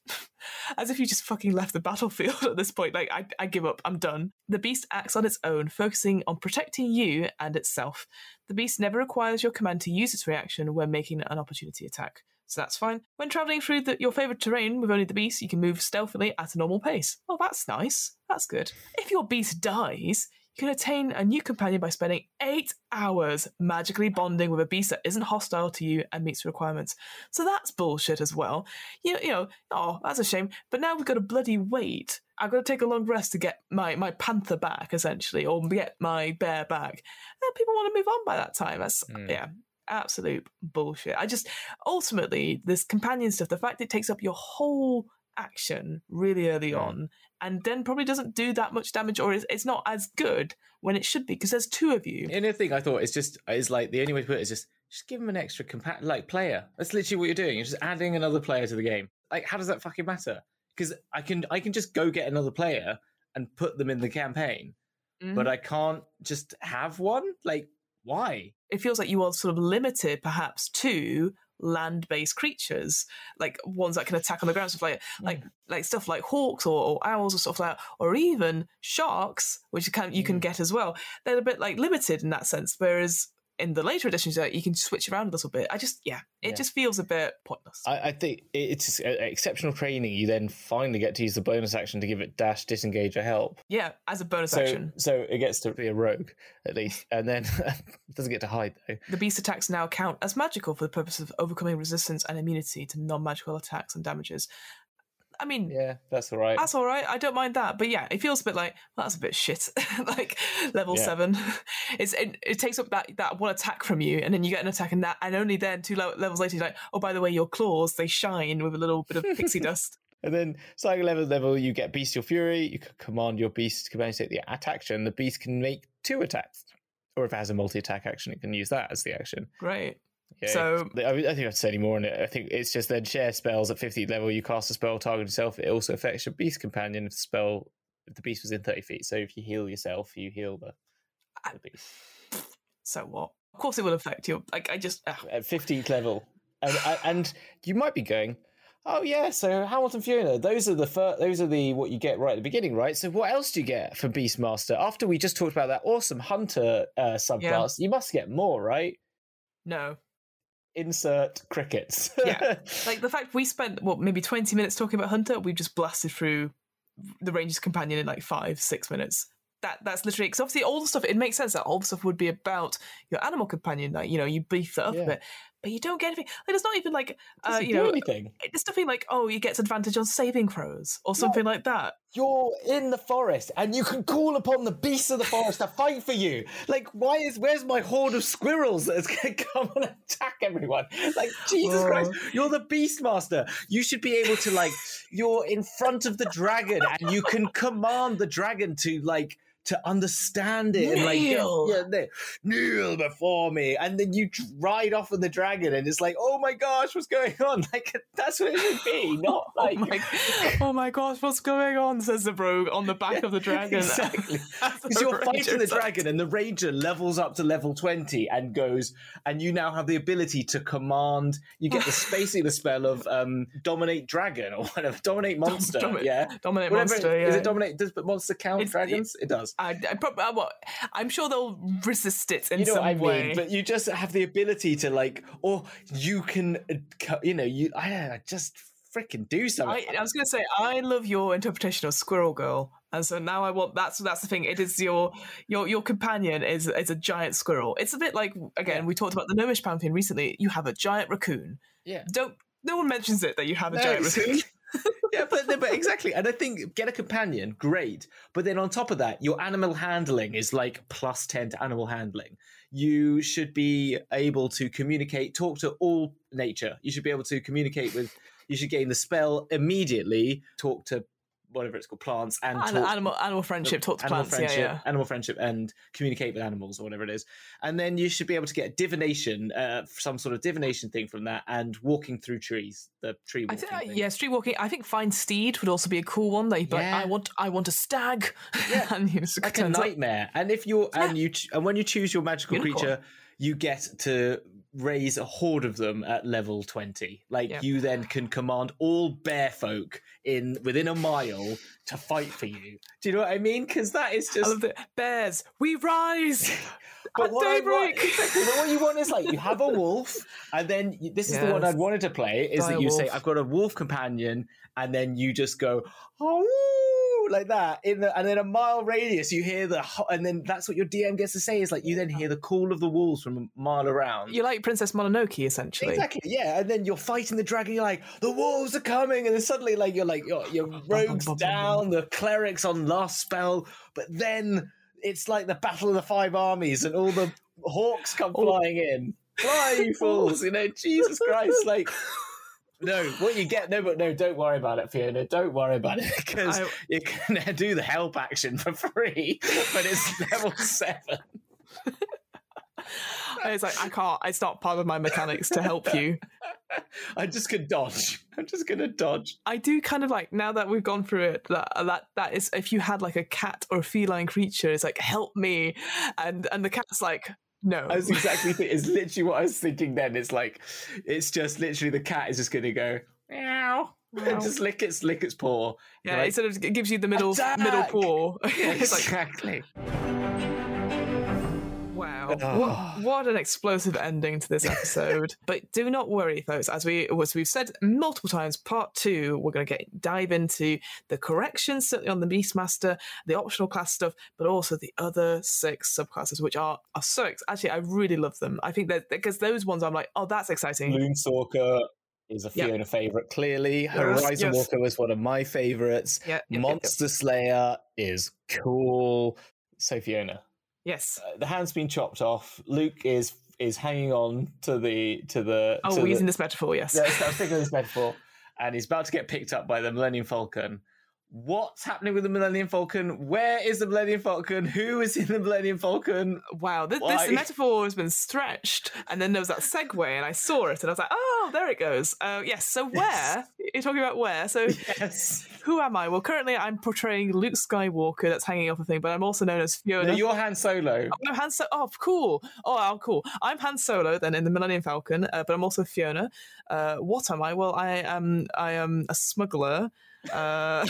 as if you just fucking left the battlefield at this point, like, I, I give up, I'm done. The beast acts on its own, focusing on protecting you and itself. The beast never requires your command to use its reaction when making an opportunity attack. So that's fine. When travelling through the, your favoured terrain with only the beast, you can move stealthily at a normal pace. Oh, that's nice. That's good. If your beast dies, you can attain a new companion by spending eight hours magically bonding with a beast that isn't hostile to you and meets requirements. So that's bullshit as well. You, you know, oh, that's a shame. But now we've got to bloody wait. I've got to take a long rest to get my, my panther back, essentially, or get my bear back. And people want to move on by that time. That's, mm. yeah. Absolute bullshit. I just, ultimately, this companion stuff, the fact it takes up your whole action really early on and then probably doesn't do that much damage, or it's, it's not as good when it should be because there's two of you. And the thing I thought is just, is like, the only way to put it is just, just give them an extra compa- like player. That's literally what you're doing. You're just adding another player to the game. Like, how does that fucking matter? Because I can, I can just go get another player and put them in the campaign, mm-hmm. but I can't just have one? Like, why? It feels like you are sort of limited, perhaps, to land-based creatures, like ones that can attack on the ground, stuff like like yeah. like stuff like hawks or, or owls or stuff like that, or even sharks, which you can you can get as well. They're a bit like limited in that sense. Whereas in the later editions, you can switch around a little bit. I just yeah, it yeah. just feels a bit pointless. I, I think it's exceptional training. You then finally get to use the bonus action to give it dash, disengage, or help. Yeah, as a bonus so, action. So it gets to be a rogue at least, and then it doesn't get to hide though. The beast attacks now count as magical for the purpose of overcoming resistance and immunity to non-magical attacks and damages. I mean, yeah, that's all right. That's all right. I don't mind that, but yeah, it feels a bit like, well, that's a bit shit. Like level yeah. seven, it's it, it takes up that, that one attack from you, and then you get an attack, and that, and only then two levels later, you're like, oh, by the way, your claws they shine with a little bit of pixie dust. And then starting level level, you get Bestial Fury. You can command your beast to command the attack action. The beast can make two attacks, or if it has a multi-attack action, it can use that as the action. Great. Yeah, so I don't think I have to say any more on it. I think it's just then share spells at fiftieth level. You cast a spell, target yourself. It also affects your beast companion if the spell if the beast was in thirty feet. So if you heal yourself, you heal the, the beast. So what? Of course, it will affect you. Like I just oh. at fifteenth level, and and you might be going, oh yeah. So Hamilton, Fiona, those are the fir- those are the what you get right at the beginning, right? So what else do you get for Beast Master? After we just talked about that awesome Hunter uh, subclass, yeah. you must get more, right? No. Insert crickets. Yeah, like the fact we spent what maybe twenty minutes talking about Hunter, we've just blasted through the Ranger's Companion in like five, six minutes. That that's literally because obviously all the stuff it makes sense that all the stuff would be about your animal companion. Like you know you beef that up yeah. a bit, but you don't get anything. Like it's not even like uh, you know anything. It's nothing like oh you get advantage on saving throws or something no, like that. You're in the forest and you can call upon the beasts of the forest to fight for you. Like why is where's my horde of squirrels that's going to come and attack everyone? Like Jesus oh. Christ, you're the Beast Master. You should be able to like you're in front of the dragon and you can command the dragon to like. To understand it and like kneel. Yeah, yeah, kneel before me, and then you ride off on the dragon, and it's like, oh my gosh, what's going on? Like that's what it should be, not like, oh my, oh my gosh, what's going on? Says the rogue on the back yeah, of the dragon. Exactly, because you're fighting the dragon, and the ranger levels up to level twenty and goes, and you now have the ability to command. You get the spacing the spell of um, dominate dragon or whatever, dominate monster. Dom- domi- yeah, dominate whatever, monster. Is yeah. it dominate? Does but monster count it's, dragons? It, it does. I, I probably, I, well, I'm sure they'll resist it in you know some what I way. Mean, but you just have the ability to like, or you can, you know, you I just freaking do something. I, I was going to say, I love your interpretation of Squirrel Girl, and so now I want that's that's the thing. It is your your your companion is is a giant squirrel. It's a bit like again yeah. we talked about the Gnomish Pantheon recently. You have a giant raccoon. Yeah. Don't no one mentions it that you have a no, giant raccoon. yeah, but, but exactly. And I think get a companion, great. But then on top of that, your animal handling is like plus ten to animal handling. You should be able to communicate, talk to all nature. You should be able to communicate with, you should gain the spell immediately, talk to whatever it's called, plants. and, and talk, Animal animal friendship, talk to animal plants. Friendship, yeah, yeah. Animal friendship and communicate with animals or whatever it is. And then you should be able to get divination, uh, some sort of divination thing from that and walking through trees, the tree walking I think, uh, Yeah, tree walking. I think Find Steed would also be a cool one. That you'd be yeah. like, I want I want a stag. Yeah. and you like a nightmare. Up. And if you're, yeah. and you, and when you choose your magical Unicorn. creature, you get to raise a horde of them at level twenty. Like, yep. you then can command all bear folk in within a mile to fight for you. Do you know what I mean? Because that is just... I love the bears, we rise at daybreak! Exactly. What you want is, like, you have a wolf, and then you, this is yes. the one I'd wanted to play, is Dire that you wolf. Say, I've got a wolf companion, and then you just go, oh, like that, in the, and then a mile radius, you hear the... And then that's what your D M gets to say, is, like, you then hear the call of the wolves from a mile around. You're like Princess Mononoke, essentially. Exactly, yeah. And then you're fighting the dragon, you're like, the wolves are coming, and then suddenly, like, you're like, you're, you're rogues down, the clerics on last spell, but then it's like the Battle of the Five Armies and all the hawks come oh. flying in. Fly, you fools! You know, Jesus Christ, like... No, what you get, no, but no, don't worry about it, Fiona. Don't worry about it, because I... you can do the help action for free, but it's level seven. It's like, I can't, it's not part of my mechanics to help you. I just could dodge. I'm just going to dodge. I do kind of like, now that we've gone through it, that, that that is, if you had like a cat or a feline creature, it's like, help me. And and the cat's like, no. I was exactly thinking, it's literally what I was thinking then. It's like, it's just literally the cat is just going to go, meow. Wow. Just lick its, lick its paw. Yeah, like, it sort of it gives you the middle, middle paw. It's like, exactly. Wow. Oh. What, what an explosive ending to this episode. But do not worry, folks. As, we, as we've said multiple times, part two, we're going to get dive into the corrections, certainly on the Beastmaster, the optional class stuff, but also the other six subclasses, which are, are so ex- Actually, I really love them. I think that because those ones I'm like, oh, that's exciting. Moonstalker is a Fiona yep. favourite, clearly. Yes, Horizon yes. Walker was one of my favourites. Yep, yep, Monster yep, yep. Slayer is cool. So Fiona. Yes, uh, the hand's been chopped off. Luke is is hanging on to the to the. Oh, to we're the, using this metaphor. Yes, yes, I was thinking of this metaphor, and he's about to get picked up by the Millennium Falcon. What's happening with the Millennium Falcon? Where is the Millennium Falcon? Who is in the Millennium Falcon? Wow, this, this metaphor has been stretched, and then there was that segue, and I saw it, and I was like, oh, there it goes. Uh, yes, so where? Yes. You're talking about where? So yes. Who am I? Well, currently I'm portraying Luke Skywalker, that's hanging off a thing, but I'm also known as Fiona. No, you're Han Solo. Oh, no, Han Solo. Oh, cool. Oh, oh, cool. I'm Han Solo, then, in the Millennium Falcon, uh, but I'm also Fiona. Uh, what am I? Well, I am, I am a smuggler. uh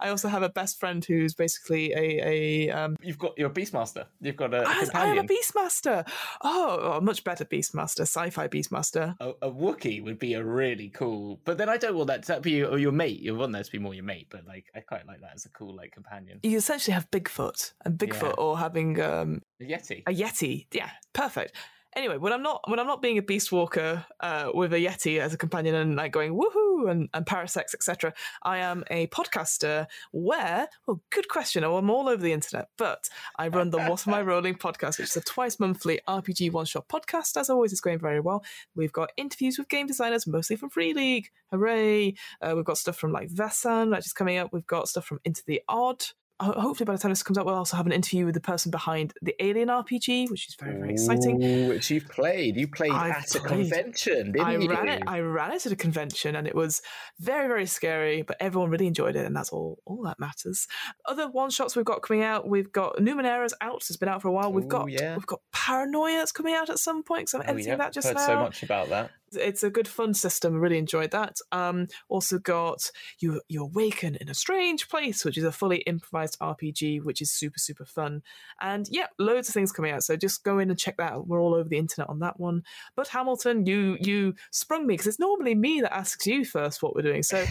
I also have a best friend who's basically a a um you've got your Beastmaster, you've got a, a I, companion. I have a Beastmaster. Oh, a much better Beastmaster, sci-fi Beastmaster. A, a Wookiee would be a really cool, but then I don't want that to be your, or your mate. You want that to be more your mate, but like I quite like that as a cool like companion. You essentially have Bigfoot and Bigfoot, yeah. Or having um a Yeti. A Yeti, yeah, perfect. Anyway, when I'm not when I'm not being a beast walker uh, with a Yeti as a companion and like going woohoo and, and parasex, et cetera, I am a podcaster where, well, good question, I'm all over the internet, but I run the What Am I Rolling podcast, which is a twice monthly R P G one-shot podcast. As always, it's going very well. We've got interviews with game designers, mostly from Free League. Hooray. Uh, we've got stuff from like Vaesen, which is coming up. We've got stuff from Into the Odd. Hopefully by the time this comes out, we'll also have an interview with the person behind the Alien R P G, which is very, very exciting. Ooh, which you've played. You played I've at played. a convention, didn't I you? Ran it, I ran it at a convention, and it was very, very scary, but everyone really enjoyed it, and that's all, all that matters. Other one-shots we've got coming out, we've got Numenera's out, it's been out for a while. We've Ooh, got yeah. we've got Paranoia that's coming out at some point, because I'm oh, editing yeah. that just Heard now. I've heard so much about that. It's a good fun system. I really enjoyed that. Um, also got you, you Awaken in a Strange Place, which is a fully improvised R P G, which is super, super fun. And yeah, loads of things coming out. So just go in and check that out. We're all over the internet on that one. But Hamilton, you you sprung me because it's normally me that asks you first what we're doing. So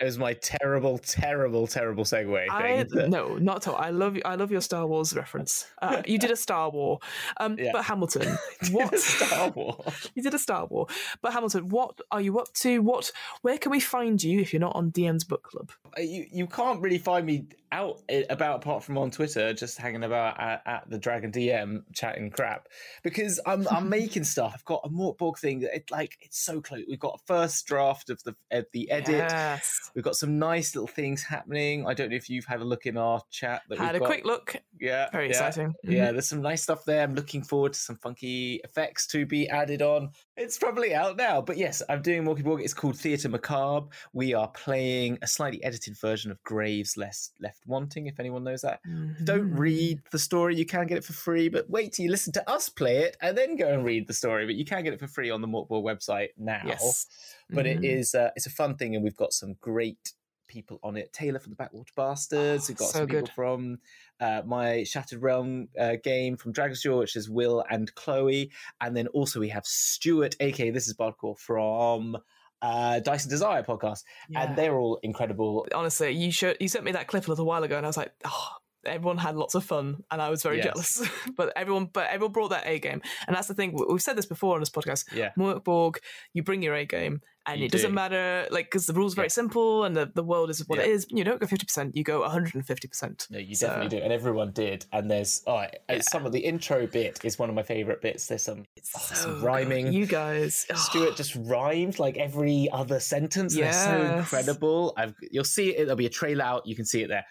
it was my terrible, terrible, terrible segue I, thing. No, not at all. I love I love your Star Wars reference. Uh, you did a Star War. Um, yeah. But Hamilton, what? Star War. You did a Star War. But Hamilton, what are you up to? What? Where can we find you if you're not on D M's Book Club? You you can't really find me out about apart from on Twitter, just hanging about at, at the Dragon D M, chatting crap, because I'm I'm making stuff. I've got a Mörk Borg thing. It, like it's so close. We've got a first draft of the of the edit. Yes. We've got some nice little things happening. I don't know if you've had a look in our chat. That had we've a got. quick look. Yeah. Very yeah, exciting. Yeah, mm-hmm. There's some nice stuff there. I'm looking forward to some funky effects to be added on. It's probably out now. But yes, I'm doing Mörk Borg. It's called Theater Macabre. We are playing a slightly edited version of Graves Less Left Wanting, if anyone knows that. Mm-hmm. Don't read the story. You can get it for free, but wait till you listen to us play it and then go and read the story. But you can get it for free on the Mörk Borg website now. Yes. But mm-hmm. it is uh, it's a fun thing, and we've got some great people on it. Taylor from the Backwater Bastards. We've got so some people good. from uh, my Shattered Realm uh, game from Dragon's Jewel, which is Will and Chloe. And then also we have Stuart, aka This Is Bardcore, from uh, Dice and Desire podcast. Yeah. And they're all incredible. Honestly, you should, you sent me that clip a little while ago, and I was like, oh, everyone had lots of fun, and I was very yes. jealous. But everyone, but everyone brought their A game, and that's the thing. We've said this before on this podcast. Yeah, Mörk Borg, you bring your A game, and you it do. doesn't matter, like, because the rules are yeah. very simple, and the, the world is what yeah. it is. You don't go fifty percent; you go one hundred and fifty percent. No, you so. definitely do, and everyone did. And there's oh, yeah. some of the intro bit is one of my favorite bits. There's some, oh, so some rhyming. Good. You guys, Stuart just rhymed like every other sentence. Yes. They're so incredible. I've, you'll see it. There'll be a trailer out. You can see it there.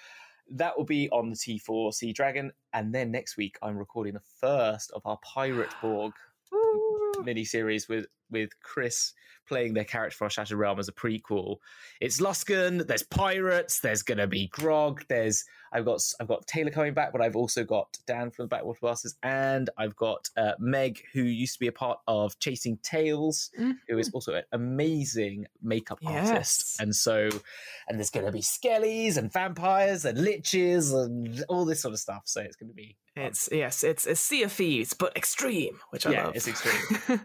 That will be on the T four C Dragon. And then next week, I'm recording the first of our Pirate Borg mini-series with, with Chris playing their character for our Shattered Realm as a prequel. It's Luskan, there's pirates, there's going to be Grog, there's... I've got I've got Taylor coming back, but I've also got Dan from the Backwater Bastards, and I've got uh, Meg, who used to be a part of Chasing Tails, mm-hmm. who is also an amazing makeup yes. artist. And so, and there's going to be skellies and vampires and liches and all this sort of stuff. So it's going to be fun. It's yes, it's a sea of thieves, but extreme, which I yeah, love. It's extreme.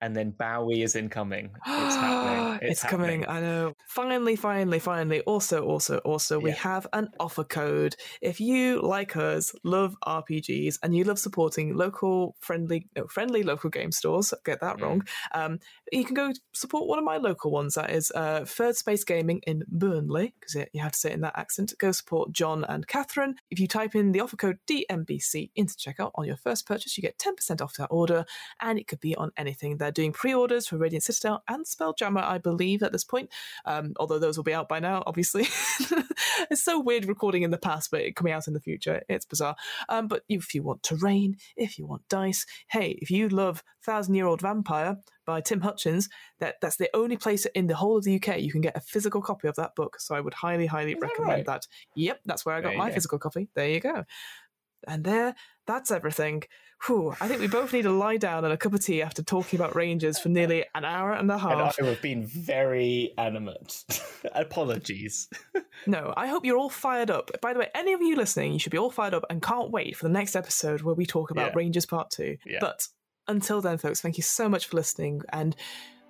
And then Bowie is incoming. It's happening. It's, it's happening. coming. I know. Finally, finally, finally. Also, also, also, yeah. we have an offer code. If you, like us, love R P Gs and you love supporting local friendly no, friendly local game stores, get that yeah. wrong, um, you can go support one of my local ones. That is uh, Third Space Gaming in Burnley, because you have to say it in that accent. Go support John and Catherine. If you type in the offer code D M B C into checkout on your first purchase, you get ten percent off that order, and it could be on anything. They're doing pre-orders for Radiant Citadel and Spelljammer, I believe, at this point, um, although those will be out by now, obviously. It's so weird recording in the past, but it coming out in the future. It's bizarre. Um, but if you want terrain, if you want dice, hey, if you love Thousand Year Old Vampire by Tim Hutchins, that, that's the only place in the whole of the U K you can get a physical copy of that book. So I would highly, highly Is recommend that, right? that. Yep, that's where I got there my go. physical copy. There you go. And there, that's everything. Whew, I think we both need to lie down and a cup of tea after talking about Rangers for nearly an hour and a half. And I have been very animate. Apologies. No, I hope you're all fired up. By the way, any of you listening, you should be all fired up and can't wait for the next episode where we talk about yeah. Rangers Part two. Yeah. But until then, folks, thank you so much for listening, and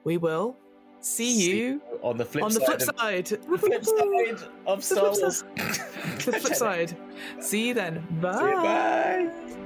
we will see, see you on the flip on the flip side. side. The flip side of the Souls. Flip side. The flip side. See you then. Bye. See you, bye.